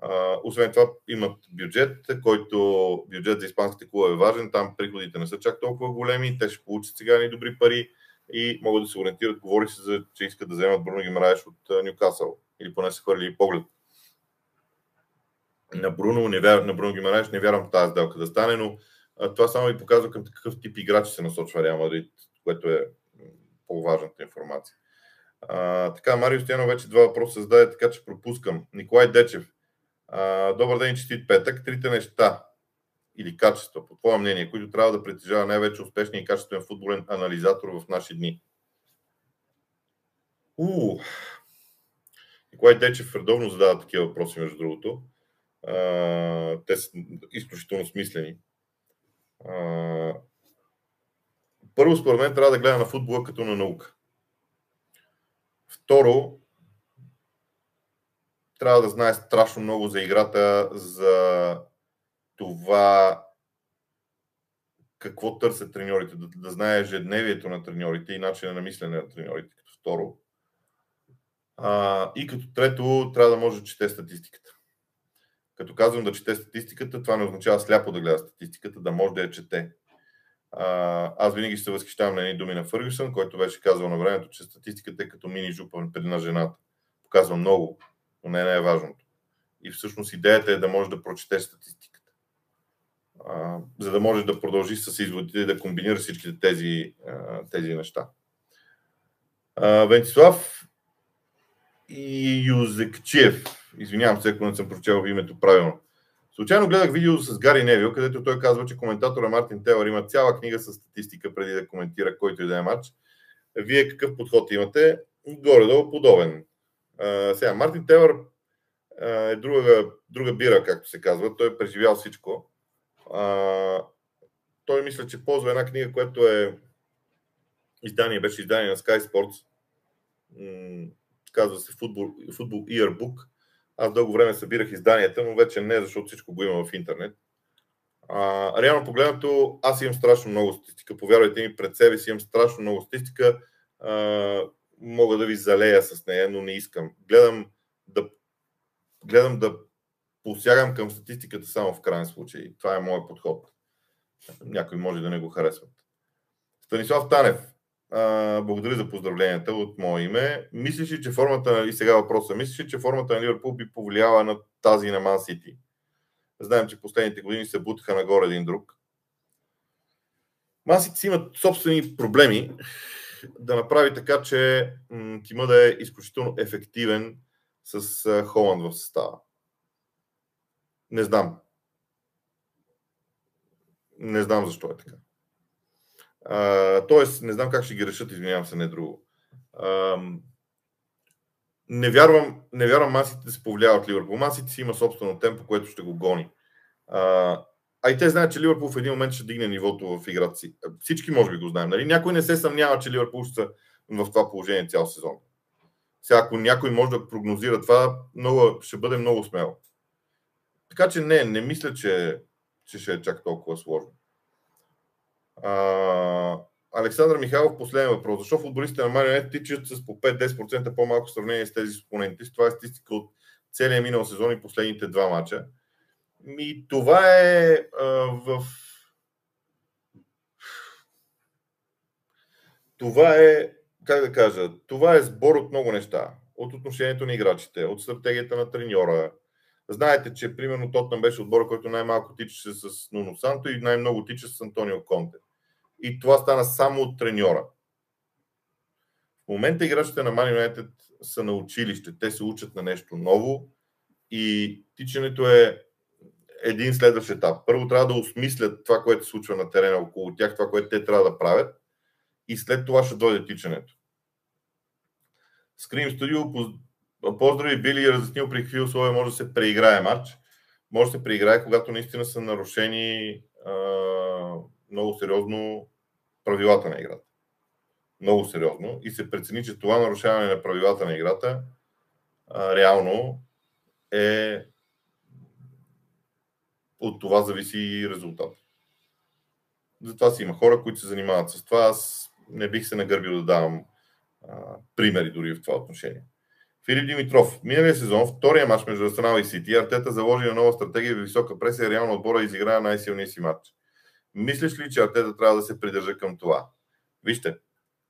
А, освен това, имат бюджет, който бюджет за испанските клубове е важен, там приходите не са чак толкова големи, те ще получат сега ни добри пари и могат да се ориентират. Говори се, за, че искат да вземат Бруно Гимараеш от Нюкасъл, или поне са хвърли поглед. На Бруно, не вяр... на Бруно Гимараеш не вярвам в тази сделка да стане, но това само ви показва към такъв тип играчи се насочва Реал Мадрид, което е по-важната информация. А, така, Марио Стоянов вече два въпроса зададе, така че пропускам. Николай Дечев. А, добър ден, честит петък. Трите неща или качества, по твое мнение, които трябва да притежава най-вече успешния и качествен футболен анализатор в наши дни. У, Николай Дечев редовно задава такива въпроси, между другото. А, те са изключително смислени. Uh, първо, според мен, трябва да гледа на футбола като на наука. Второ, трябва да знае страшно много за играта, за това какво търсят треньорите, да, да знае ежедневието на треньорите и начина на мислене на треньорите, като второ. Uh, и като трето, трябва да може да чете статистиката. Като казвам да чете статистиката, това не означава сляпо да гледа статистиката, да може да я чете. А, аз винаги ще се възхищавам на едни думи на Фъргюсън, който беше казал на времето, че статистиката е като мини жупа преди на жената. Показва много, но не е най-важното. И всъщност идеята е да можеш да прочетеш статистиката. А, за да можеш да продължиш с изводите и да комбинираш всичките тези, тези неща. А, Венцислав и Юзекчиев. Извинявам се, ако не съм прочел името правилно. Случайно гледах видео с Гари Невил, където той казва, че коментатора Мартин Телър има цяла книга с статистика преди да коментира който и да е матч. Вие какъв подход имате? Горе-долу подобен. А, сега, Мартин Телър а, е друга, друга бира, както се казва. Той е преживял всичко. А, той мисля, че ползва една книга, която е издание, беше издание на Sky Sports. М- казва се Football, Football Yearbook. Аз дълго време събирах изданията, но вече не, защото всичко го има в интернет. А, реално погледнато, аз имам страшно много статистика. Повярвайте ми, пред себе си имам страшно много статистика. А, мога да ви залея с нея, но не искам. Гледам да, гледам да посягам към статистиката само в крайен случай. Това е моят подход. Някой може да не го харесват. Станислав Танев. Благодаря за поздравленията от мое име. Мислиш ли, че формата, и сега въпроса, мислиш ли, че формата на Ливърпул би повлияла на тази на Ман Сити? Знаем, че последните години се бутаха нагоре един друг. Ман Сити си имат собствени проблеми да направи така, че тима да е изключително ефективен с Холанд в състава. Не знам. Не знам защо е така. А, тоест, не знам как ще ги решат, извинявам се, не друго. А, не вярвам, не вярвам Ман Сити да се повлиява от Ливърпул. Ман Сити си има собствено темпо, което ще го гони. А, а и те знаят, че Ливърпул в един момент ще дигне нивото в играта си. Всички може би го знаем. Нали? Някой не се съмнява, че Ливърпул ще са в това положение цял сезон. Сега, ако някой може да прогнозира това, много, ще бъде много смело. Така че не, не мисля, че, че ще е чак толкова сложно. А, Александър Михайлов, последен въпрос. Защо футболистите на Ман Юнайтед тичат с по пет до десет процента по-малко в сравнение с тези с опоненти? Това е статистика от целия минал сезон и последните два мача. И това е а, в... Това е, как да кажа, това е сбор от много неща. От отношението на играчите, от стратегията на треньора. Знаете, че примерно Тотнъм беше отбора, който най-малко тичаше с Нуно Санто и най-много тичаше с Антонио Конте. И това стана само от треньора. В момента играчите на Ман Юнайтед са на училище. Те се учат на нещо ново и тичането е един следващ етап. Първо трябва да осмислят това, което се случва на терена около тях, това, което те трябва да правят, и след това ще дойде тичането. Scream Studio, поздрави, Били разяснил при какви условия може да се преиграе матч. Може да се преиграе, когато наистина са нарушени а, много сериозно правилата на играта. Много сериозно. И се прецени, че това нарушаване на правилата на играта а, реално е... От това зависи и резултат. Затова си има хора, които се занимават с това. Аз не бих се нагърбил да давам а, примери дори в това отношение. Филип Димитров. Миналия сезон, втория матч между Арсенал и Сити, Артета заложи на нова стратегия в висока пресия, реално отбора изиграе най-силния си матч. Мислиш ли, че Артета трябва да се придържа към това? Вижте,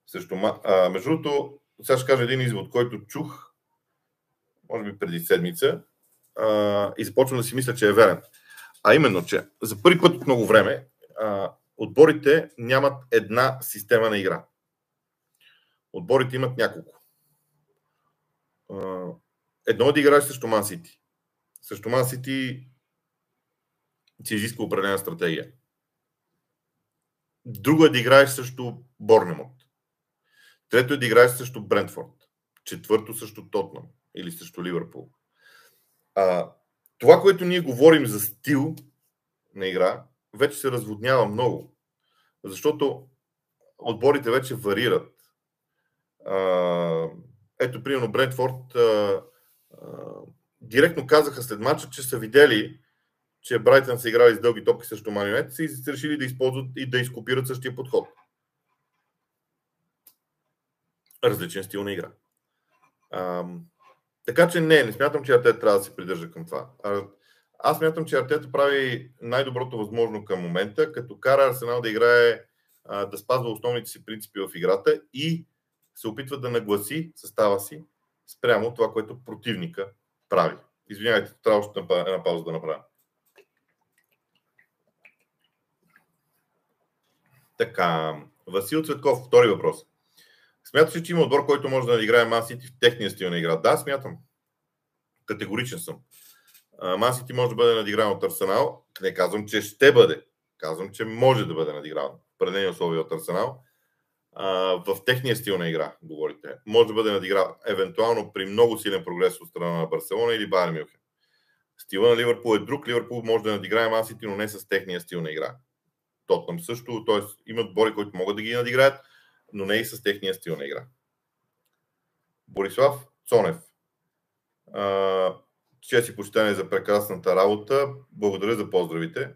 също, а, между другото, сега ще кажа един извод, който чух, може би преди седмица, а, и започвам да си мисля, че е верен. А именно, че за първи път от много време а, отборите нямат една система на игра. Отборите имат няколко. А, едно да играеш срещу Ман Сити. Срещу Ман Сити си изисква определена стратегия. Друго е да играеш срещу Борнемот. Трето е да играеш срещу Брентфорд. Четвърто срещу Тотнъм или срещу Ливърпул. А, Това, което ние говорим за стил на игра, вече се разводнява много. Защото отборите вече варират. Ето, примерно, Брентфорд а, а, директно казаха след мача, че са видели, че Брайтън са играли с дълги топки срещу Ман Юнайтед и са решили да използват и да изкопират същия подход. Различен стил на игра. А, Така че не, не смятам, че Артета трябва да се придържа към това. Аз смятам, че Артета прави най-доброто възможно към момента, като кара Арсенал да играе, да спазва основните си принципи в играта и се опитва да нагласи състава си спрямо това, което противника прави. Извинявайте, трябва още една пауза да направя. Така, Васил Цветков, втори въпрос. Смяташ ли, че има отбор, който може да играе Ман Сити в техния стил на игра? Да, смятам. Категоричен съм. Ман Сити може да бъде надигран от Арсенал. Не казвам, че ще бъде. Казвам, че може да бъде надигран. Предени условия от Арсенал. А, в техния стил на игра, говорите. Може да бъде надигран евентуално при много силен прогрес от страна на Барселона или Байер Мюнхен. Стила на Ливърпул е друг. Ливърпул може да надиграе Ман Сити, но не с техния стил на игра. Тотнъм също. Т.е. има отбори, които могат да ги надиграят, но не и с техния стил на игра. Борислав Цонев. Чест и почитание за прекрасната работа. Благодаря за поздравите.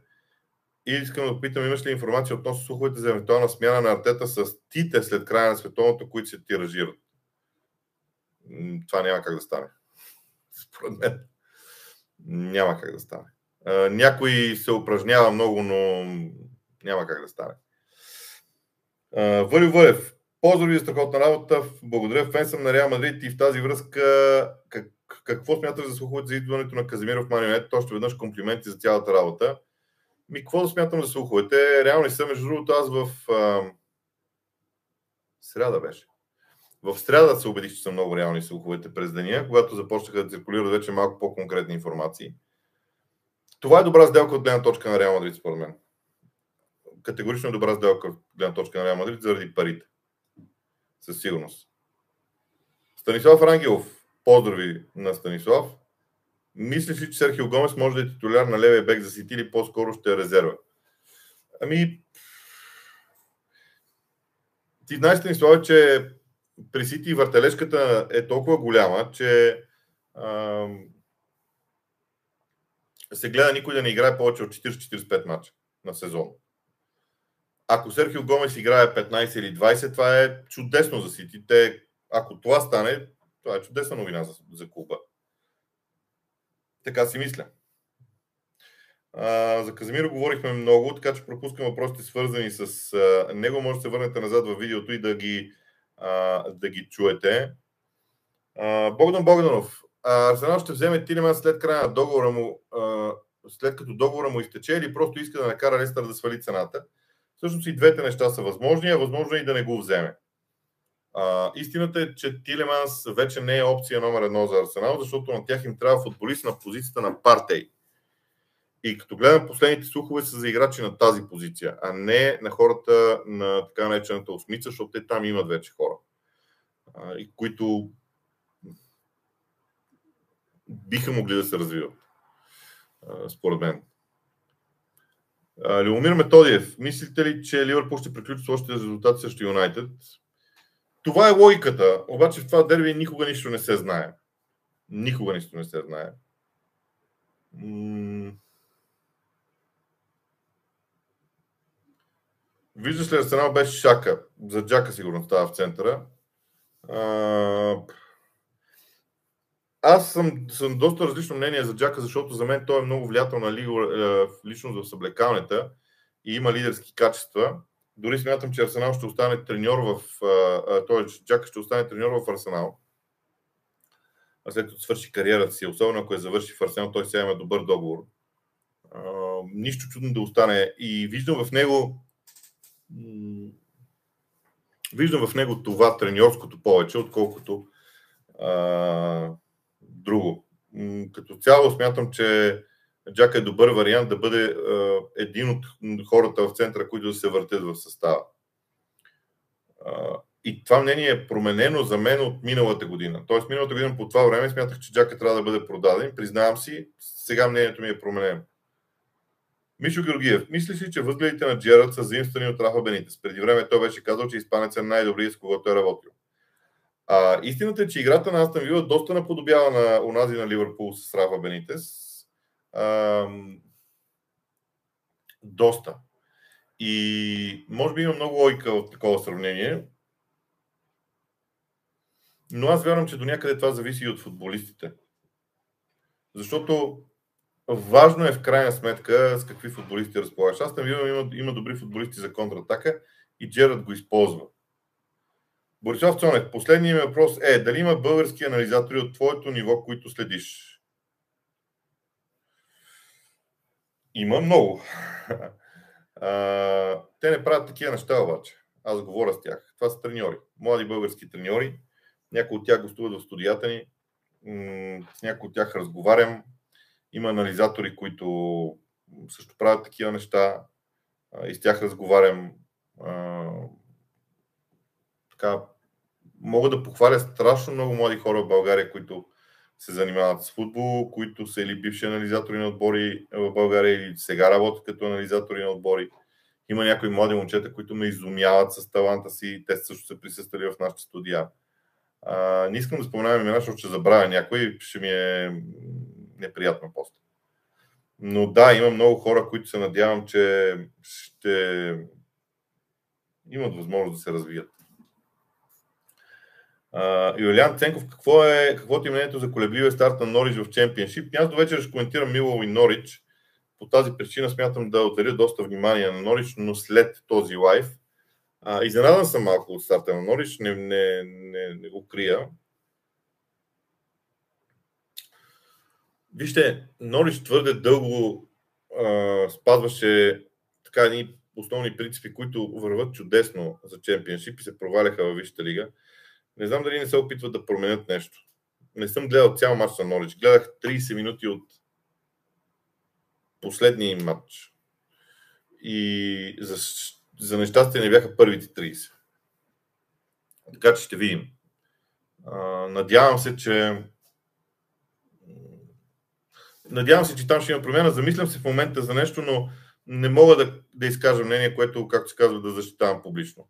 И искам да попитам, имаш ли информация относно слуховете за евентуална смяна на Артета с Тите след края на световното, които се тиражират? Това няма как да стане. Според мен. Няма как да стане. Някой се упражнява много, но няма как да стане. Валю Валев, поздрави за страхотна работа, благодаря, фен съм на Реал Мадрид и в тази връзка как, какво смяташ за слуховете за идването на Каземиро в Ман Юнайтед? Още веднъж комплименти за цялата работа. Ми, какво да смятам за слуховете? Реални са, между другото, аз в а... сряда беше. В сряда се убедих, че са много реални слуховете през деня, когато започнаха да циркулират вече малко по-конкретни информации. Това е добра сделка от гледна точка на Реал Мадрид, според мен. Категорично добра сделка от гледна точка на Реал Мадрид заради парите. Със сигурност. Станислав Рангелов. Поздрави на Станислав. Мислиш ли, че Серхио Гомес може да е титуляр на левия бек за Сити или по-скоро ще е резерва? Ами... Ти знаеш, Станислав, че при Сити въртележката е толкова голяма, че а... се гледа никой да не играе повече от четирийсет до четирийсет и пет мача на сезон. Ако Серхио Гомес играе петнайсет или двайсет, това е чудесно за Сити. Те, ако това стане, това е чудесна новина за, за клуба. Така си мисля. А, за Каземиро говорихме много, така че пропускам въпросите, свързани с а, него. Може да се върнете назад във видеото и да ги, а, да ги чуете. А, Богдан Богданов. А, Арсенал ще вземе Тилеман след края на договора му, а, след като договора му изтече, или просто иска да накара Лестър да свали цената. Всъщност и двете неща са възможни, а възможно и да не го вземе. А, истината е, че Тилеманс вече не е опция номер едно за Арсенал, защото на тях им трябва футболист на позицията на Партей. И като гледам, последните слухове са за играчи на тази позиция, а не на хората на така наречената осмица, защото те там имат вече хора, а, и които биха могли да се развиват, а, според мен. Любомир Методиев, мислите ли, че Ливърпул ще приключи с още резултати срещу Юнайтед? Това е логиката, обаче в това дерби никога нищо не се знае. Никога нищо не се знае. М- Виждаш ли, Арсенал беше Шака, за Джака сигурно става в центъра. А- Аз съм, съм доста различно мнение за Джака, защото за мен той е много влиятелна личност в съблекалнята и има лидерски качества. Дори смятам, че Арсенал ще остане треньор в... Той, Джака ще остане треньор в Арсенал. А след като свърши кариерата си, особено ако я завърши в Арсенал, той сега има добър договор. А, нищо чудно да остане. И виждам в него... Виждам в него това треньорското повече, отколкото... А, друго. Като цяло смятам, че Джака е добър вариант да бъде е, един от хората в центъра, които да се въртят в състава. Е, и това мнение е променено за мен от миналата година. Тоест миналата година по това време смятах, че Джака трябва да бъде продаден. Признавам си, сега мнението ми е променено. Мишо Георгиев. Мислиш ли, че възгледите на Джерард са заимствани от Рафа Бенитес? Преди време той беше казал, че испанецът е най-добрият, с когото е работил. А, истината е, че играта на Астън Вила доста наподобява на онази на Ливърпул с Рафа Бенитес. А, доста. И може би има много логика от такова сравнение. Но аз вярвам, че до някъде това зависи и от футболистите. Защото важно е в крайна сметка с какви футболисти разполагаш. Астън Вила има, има добри футболисти за контратака и Джерард го използва. Борислав Цонев, последният ми въпрос е дали има български анализатори от твоето ниво, които следиш? Има много. А, те не правят такива неща обаче. Аз говоря с тях. Това са треньори. Млади български треньори. Някои от тях гостуват в студията ни. С някои от тях разговарям. Има анализатори, които също правят такива неща. И с тях разговарям. Така, мога да похваля страшно много млади хора в България, които се занимават с футбол, които са или бивши анализатори на отбори в България, или сега работят като анализатори на отбори. Има някои млади момчета, които ме изумяват с таланта си. Те също са присъствали в нашата студия. А, не искам да споменавам имена, защото ще забравя някой, ще ми е неприятно пост. Но да, има много хора, които се надявам, че ще имат възможност да се развият. Uh, Юлиан Ценков, какво е, каквото е мнението за колебливия старт на Норич в Чемпионшип? Аз до вечер ще коментирам Мило и Норич. По тази причина смятам да отделя доста внимание на Норич, но след този лайв. Uh, изненадан съм малко от старта на Норич, не, не, не, не го крия. Вижте, Норич твърде дълго а, спазваше така ни основни принципи, които върват чудесно за чемпионшип и се проваляха във Висшата лига. Не знам дали не се опитват да променят нещо. Не съм гледал цял матч на Норвич. Гледах трийсет минути от последния им матч. И за, за нещастие не бяха първите трийсет. Така че ще видим. А, надявам се, че надявам се, че там ще има промяна. Замислям се в момента за нещо, но не мога да, да изкажа мнение, което, както се казва, да защитавам публично.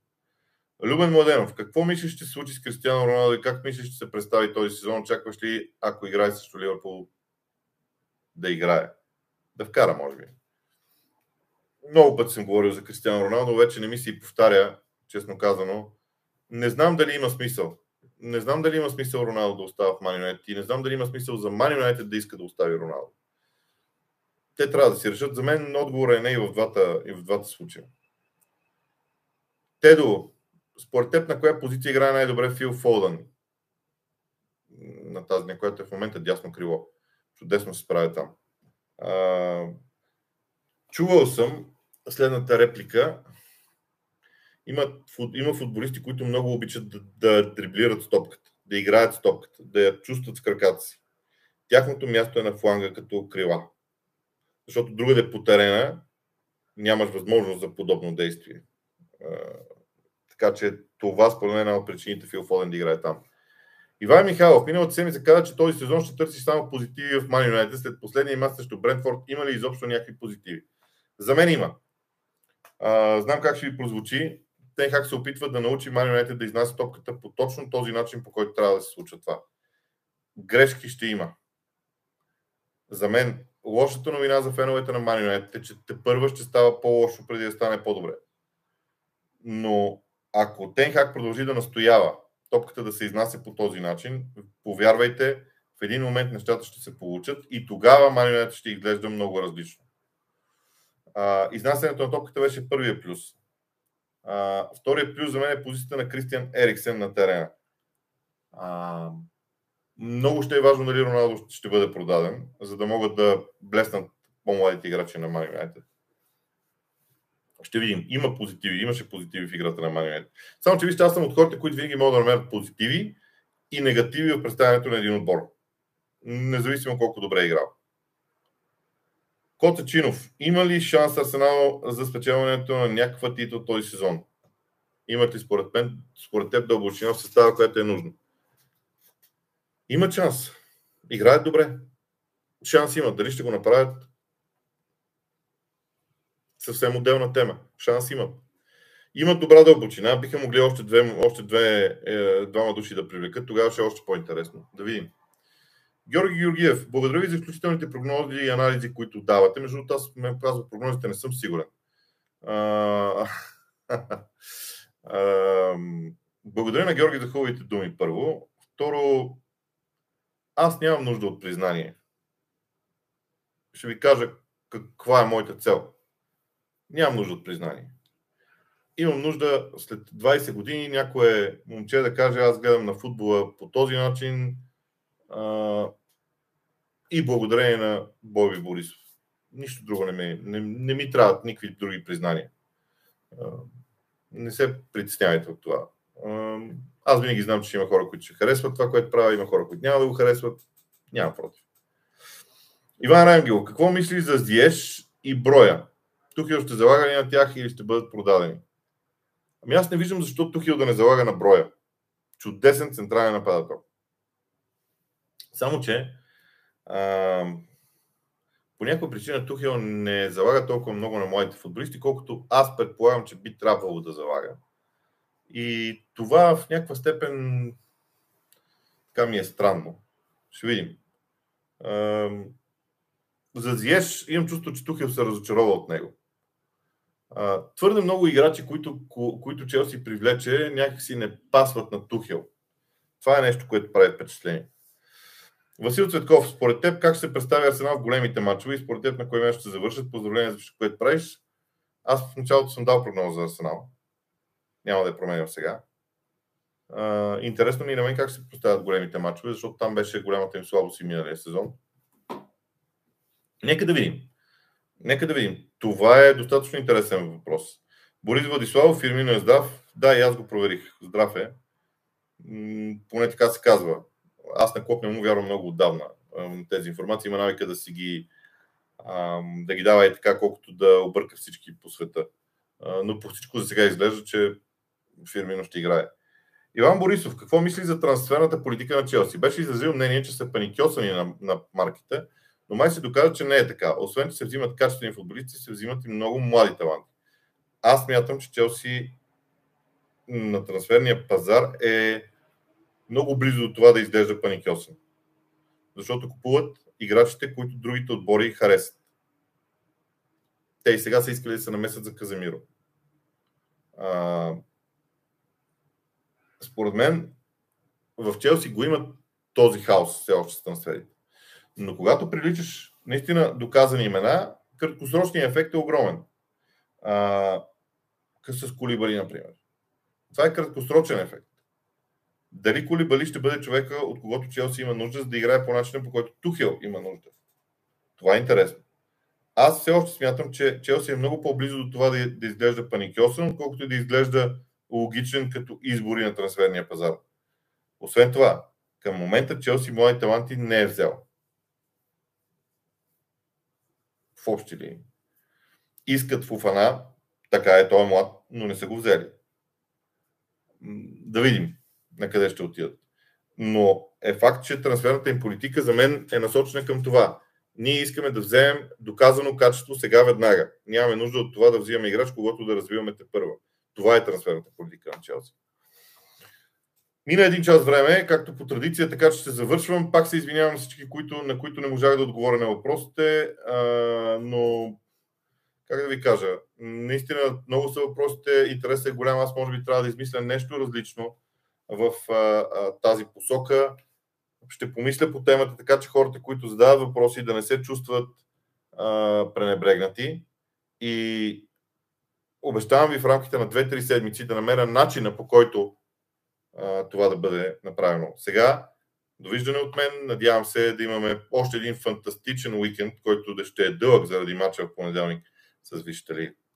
Любен Младенов, какво мислиш, ще се случи с Кристиано Роналдо и как мислиш, ще се представи този сезон? Очакваш ли, ако играе срещу Ливърпул, да играе? Да вкара, може би. Много пъти съм говорил за Кристиано Роналдо, вече не ми се и повтаря, честно казано. Не знам дали има смисъл. Не знам дали има смисъл Роналдо да остава в Ман Юнайтед и не знам дали има смисъл за Ман Юнайтед да иска да остави Роналдо. Те трябва да си решат. За мен отговорът е не и в двата, и в двата случая. Тедо, според теб на коя позиция играе най-добре Фил Фолдън? На тази, на която е в момента дясно крило. Чудесно се справя там. А, чувал съм следната реплика. Има, има футболисти, които много обичат да, да дриблират с топката, да играят с топката, да я чувстват с краката си. Тяхното място е на фланга като крила. Защото другаде по терена нямаш възможност за подобно действие. А, така че това според мен е една от причините Фил Фолден да играе там. Иван Михайлов, миналата седмица каза, че този сезон ще търси само позитиви в Ман Юнайтед след последния мач срещу Брентфорд. Има ли изобщо някакви позитиви? За мен има. А, знам как ще ви прозвучи. Тен Хаг се опитва да научи Ман Юнайтед да изнася топката по точно този начин, по който трябва да се случва това. Грешки ще има. За мен лошата новина за феновете на Ман Юнайтед е, че тепърва ще става по-лошо, преди да стане по-добре. Но ако Тен Хаг продължи да настоява топката да се изнася по този начин, повярвайте, в един момент нещата ще се получат и тогава Ман Юнайтед ще изглежда много различно. А, изнасянето на топката беше първия плюс. А, втория плюс за мен е позицията на Кристиан Ериксен на терена. А, много ще е важно дали Роналдо ще бъде продаден, за да могат да блеснат по-младите играчи на Ман Юнайтед. Ще видим. Има позитиви. Имаше позитиви в играта на Ман Юнайтед. Само че вижте, аз съм от хората, които винаги могат да намерят позитиви и негативи в представянето на един отбор. Независимо колко добре е играл. Кота Чинов, има ли шанс Арсенал за спечелването на някаква титла този сезон? Имат ли според, мен, според теб дълбочина в състава, която е нужна? Има шанс. Играят добре. Шанс имат. Дали ще го направят? Съвсем отделна тема. Шанс имат. Имат добра дълбочина. Биха могли още, две, още две, е, двама души да привлекат. Тогава ще е още по-интересно. Да видим. Георги Георгиев, благодаря ви за изключителните прогнози и анализи, които давате. Между другото, аз ме казва прогнозите, не съм сигурен. А... а... Благодаря на Георги за хубавите думи, първо. Второ, аз нямам нужда от признание. Ще ви кажа каква е моята цел. Нямам нужда от признание. Имам нужда след двайсет години някое момче да каже, аз гледам на футбола по този начин, Uh, и благодарение на Боби Борисов. Нищо друго не ми, не, не ми трябват никакви други признания. Uh, не се притеснявайте от това. Uh, аз винаги знам, че има хора, които ще харесват това, което правя, има хора, които няма да го харесват. Няма против. Иван Рангел, какво мислиш за Зиеш и Броя? Тухил ще залага ли на тях или ще бъдат продадени? Ами аз не виждам защо Тухил да не залага на Броя. Чудесен централен нападател. Само че а, по някаква причина Тухел не залага толкова много на младите футболисти, колкото аз предполагам, че би трябвало да залага. И това в някаква степен така ми е странно. Ще видим. А, за Зиеш имам чувство, че Тухел се разочарова от него. А, твърде много играчи, които, които Челси привлече, някакси не пасват на Тухел. Това е нещо, което прави впечатление. Васил Цветков, според теб как ще се представи Арсенал в големите матчове и според теб на кой място ще завършат? Поздравление за всичко, което правиш. Аз в началото съм дал прогноза за Арсенал. Няма да я променям сега. А, интересно ми и на мен как се представят големите матчове, защото там беше голямата им слабост и миналия сезон. Нека да видим. Нека да видим. Това е достатъчно интересен въпрос. Борис Владиславов, Фирмино е здрав. Да, и аз го проверих. Здрав е. М- поне така се казва. Аз на Клоп не му вярвам много отдавна. Тези информации има навика да си ги ам, да ги дава и така, колкото да обърка всички по света. А, но по всичко за сега изглежда, че Фирмино ще играе. Иван Борисов, какво мисли за трансферната политика на Челси? Беше изразил мнение, че са паникьосани на, на марките, но май се доказва, че не е така. Освен, че се взимат качествени футболисти, се взимат и много млади таланти. Аз смятам, че Челси на трансферния пазар е много близо до това да изглежда паникьосан. Защото купуват играчите, които другите отбори харесат. Те и сега са искали да се намесят за Каземиро. А... Според мен, в Челси го имат този хаос все още с трансферите. Но когато приличаш наистина доказани имена, краткосрочният ефект е огромен. А... С Колибали, например. Това е краткосрочен ефект. Дали Колибали ще бъде човека, от когото Челси има нужда, за да играе по начина, по който Тухел има нужда? Това е интересно. Аз все още смятам, че Челси е много по-близо до това да, да изглежда паникьосан, колкото и да изглежда логичен като избори на трансферния пазар. Освен това, към момента Челси млади таланти не е взел. В общи линии. Искат Фуфана, така е, той е млад, но не са го взели. Да видим на къде ще отидат. Но е факт, че трансферната им политика за мен е насочена към това. Ние искаме да вземем доказано качество сега веднага. Нямаме нужда от това да взимаме играч, когато да развиваме тепърва. Това е трансферната политика на Челси. Мина един час време, както по традиция, така че се завършвам. Пак се извинявам всички, които, на които не можах да отговоря на въпросите, а, но как да ви кажа, наистина много са въпросите, интересът е голям, аз може би трябва да измисля нещо различно в а, а, тази посока. Ще помисля по темата, така че хората, които задават въпроси, да не се чувстват а, пренебрегнати. И обещавам ви в рамките на две-три седмици да намеря начина, по който а, това да бъде направено. Сега, довиждане от мен. Надявам се да имаме още един фантастичен уикенд, който ще е дълъг заради мача в понеделник с Висшата лига.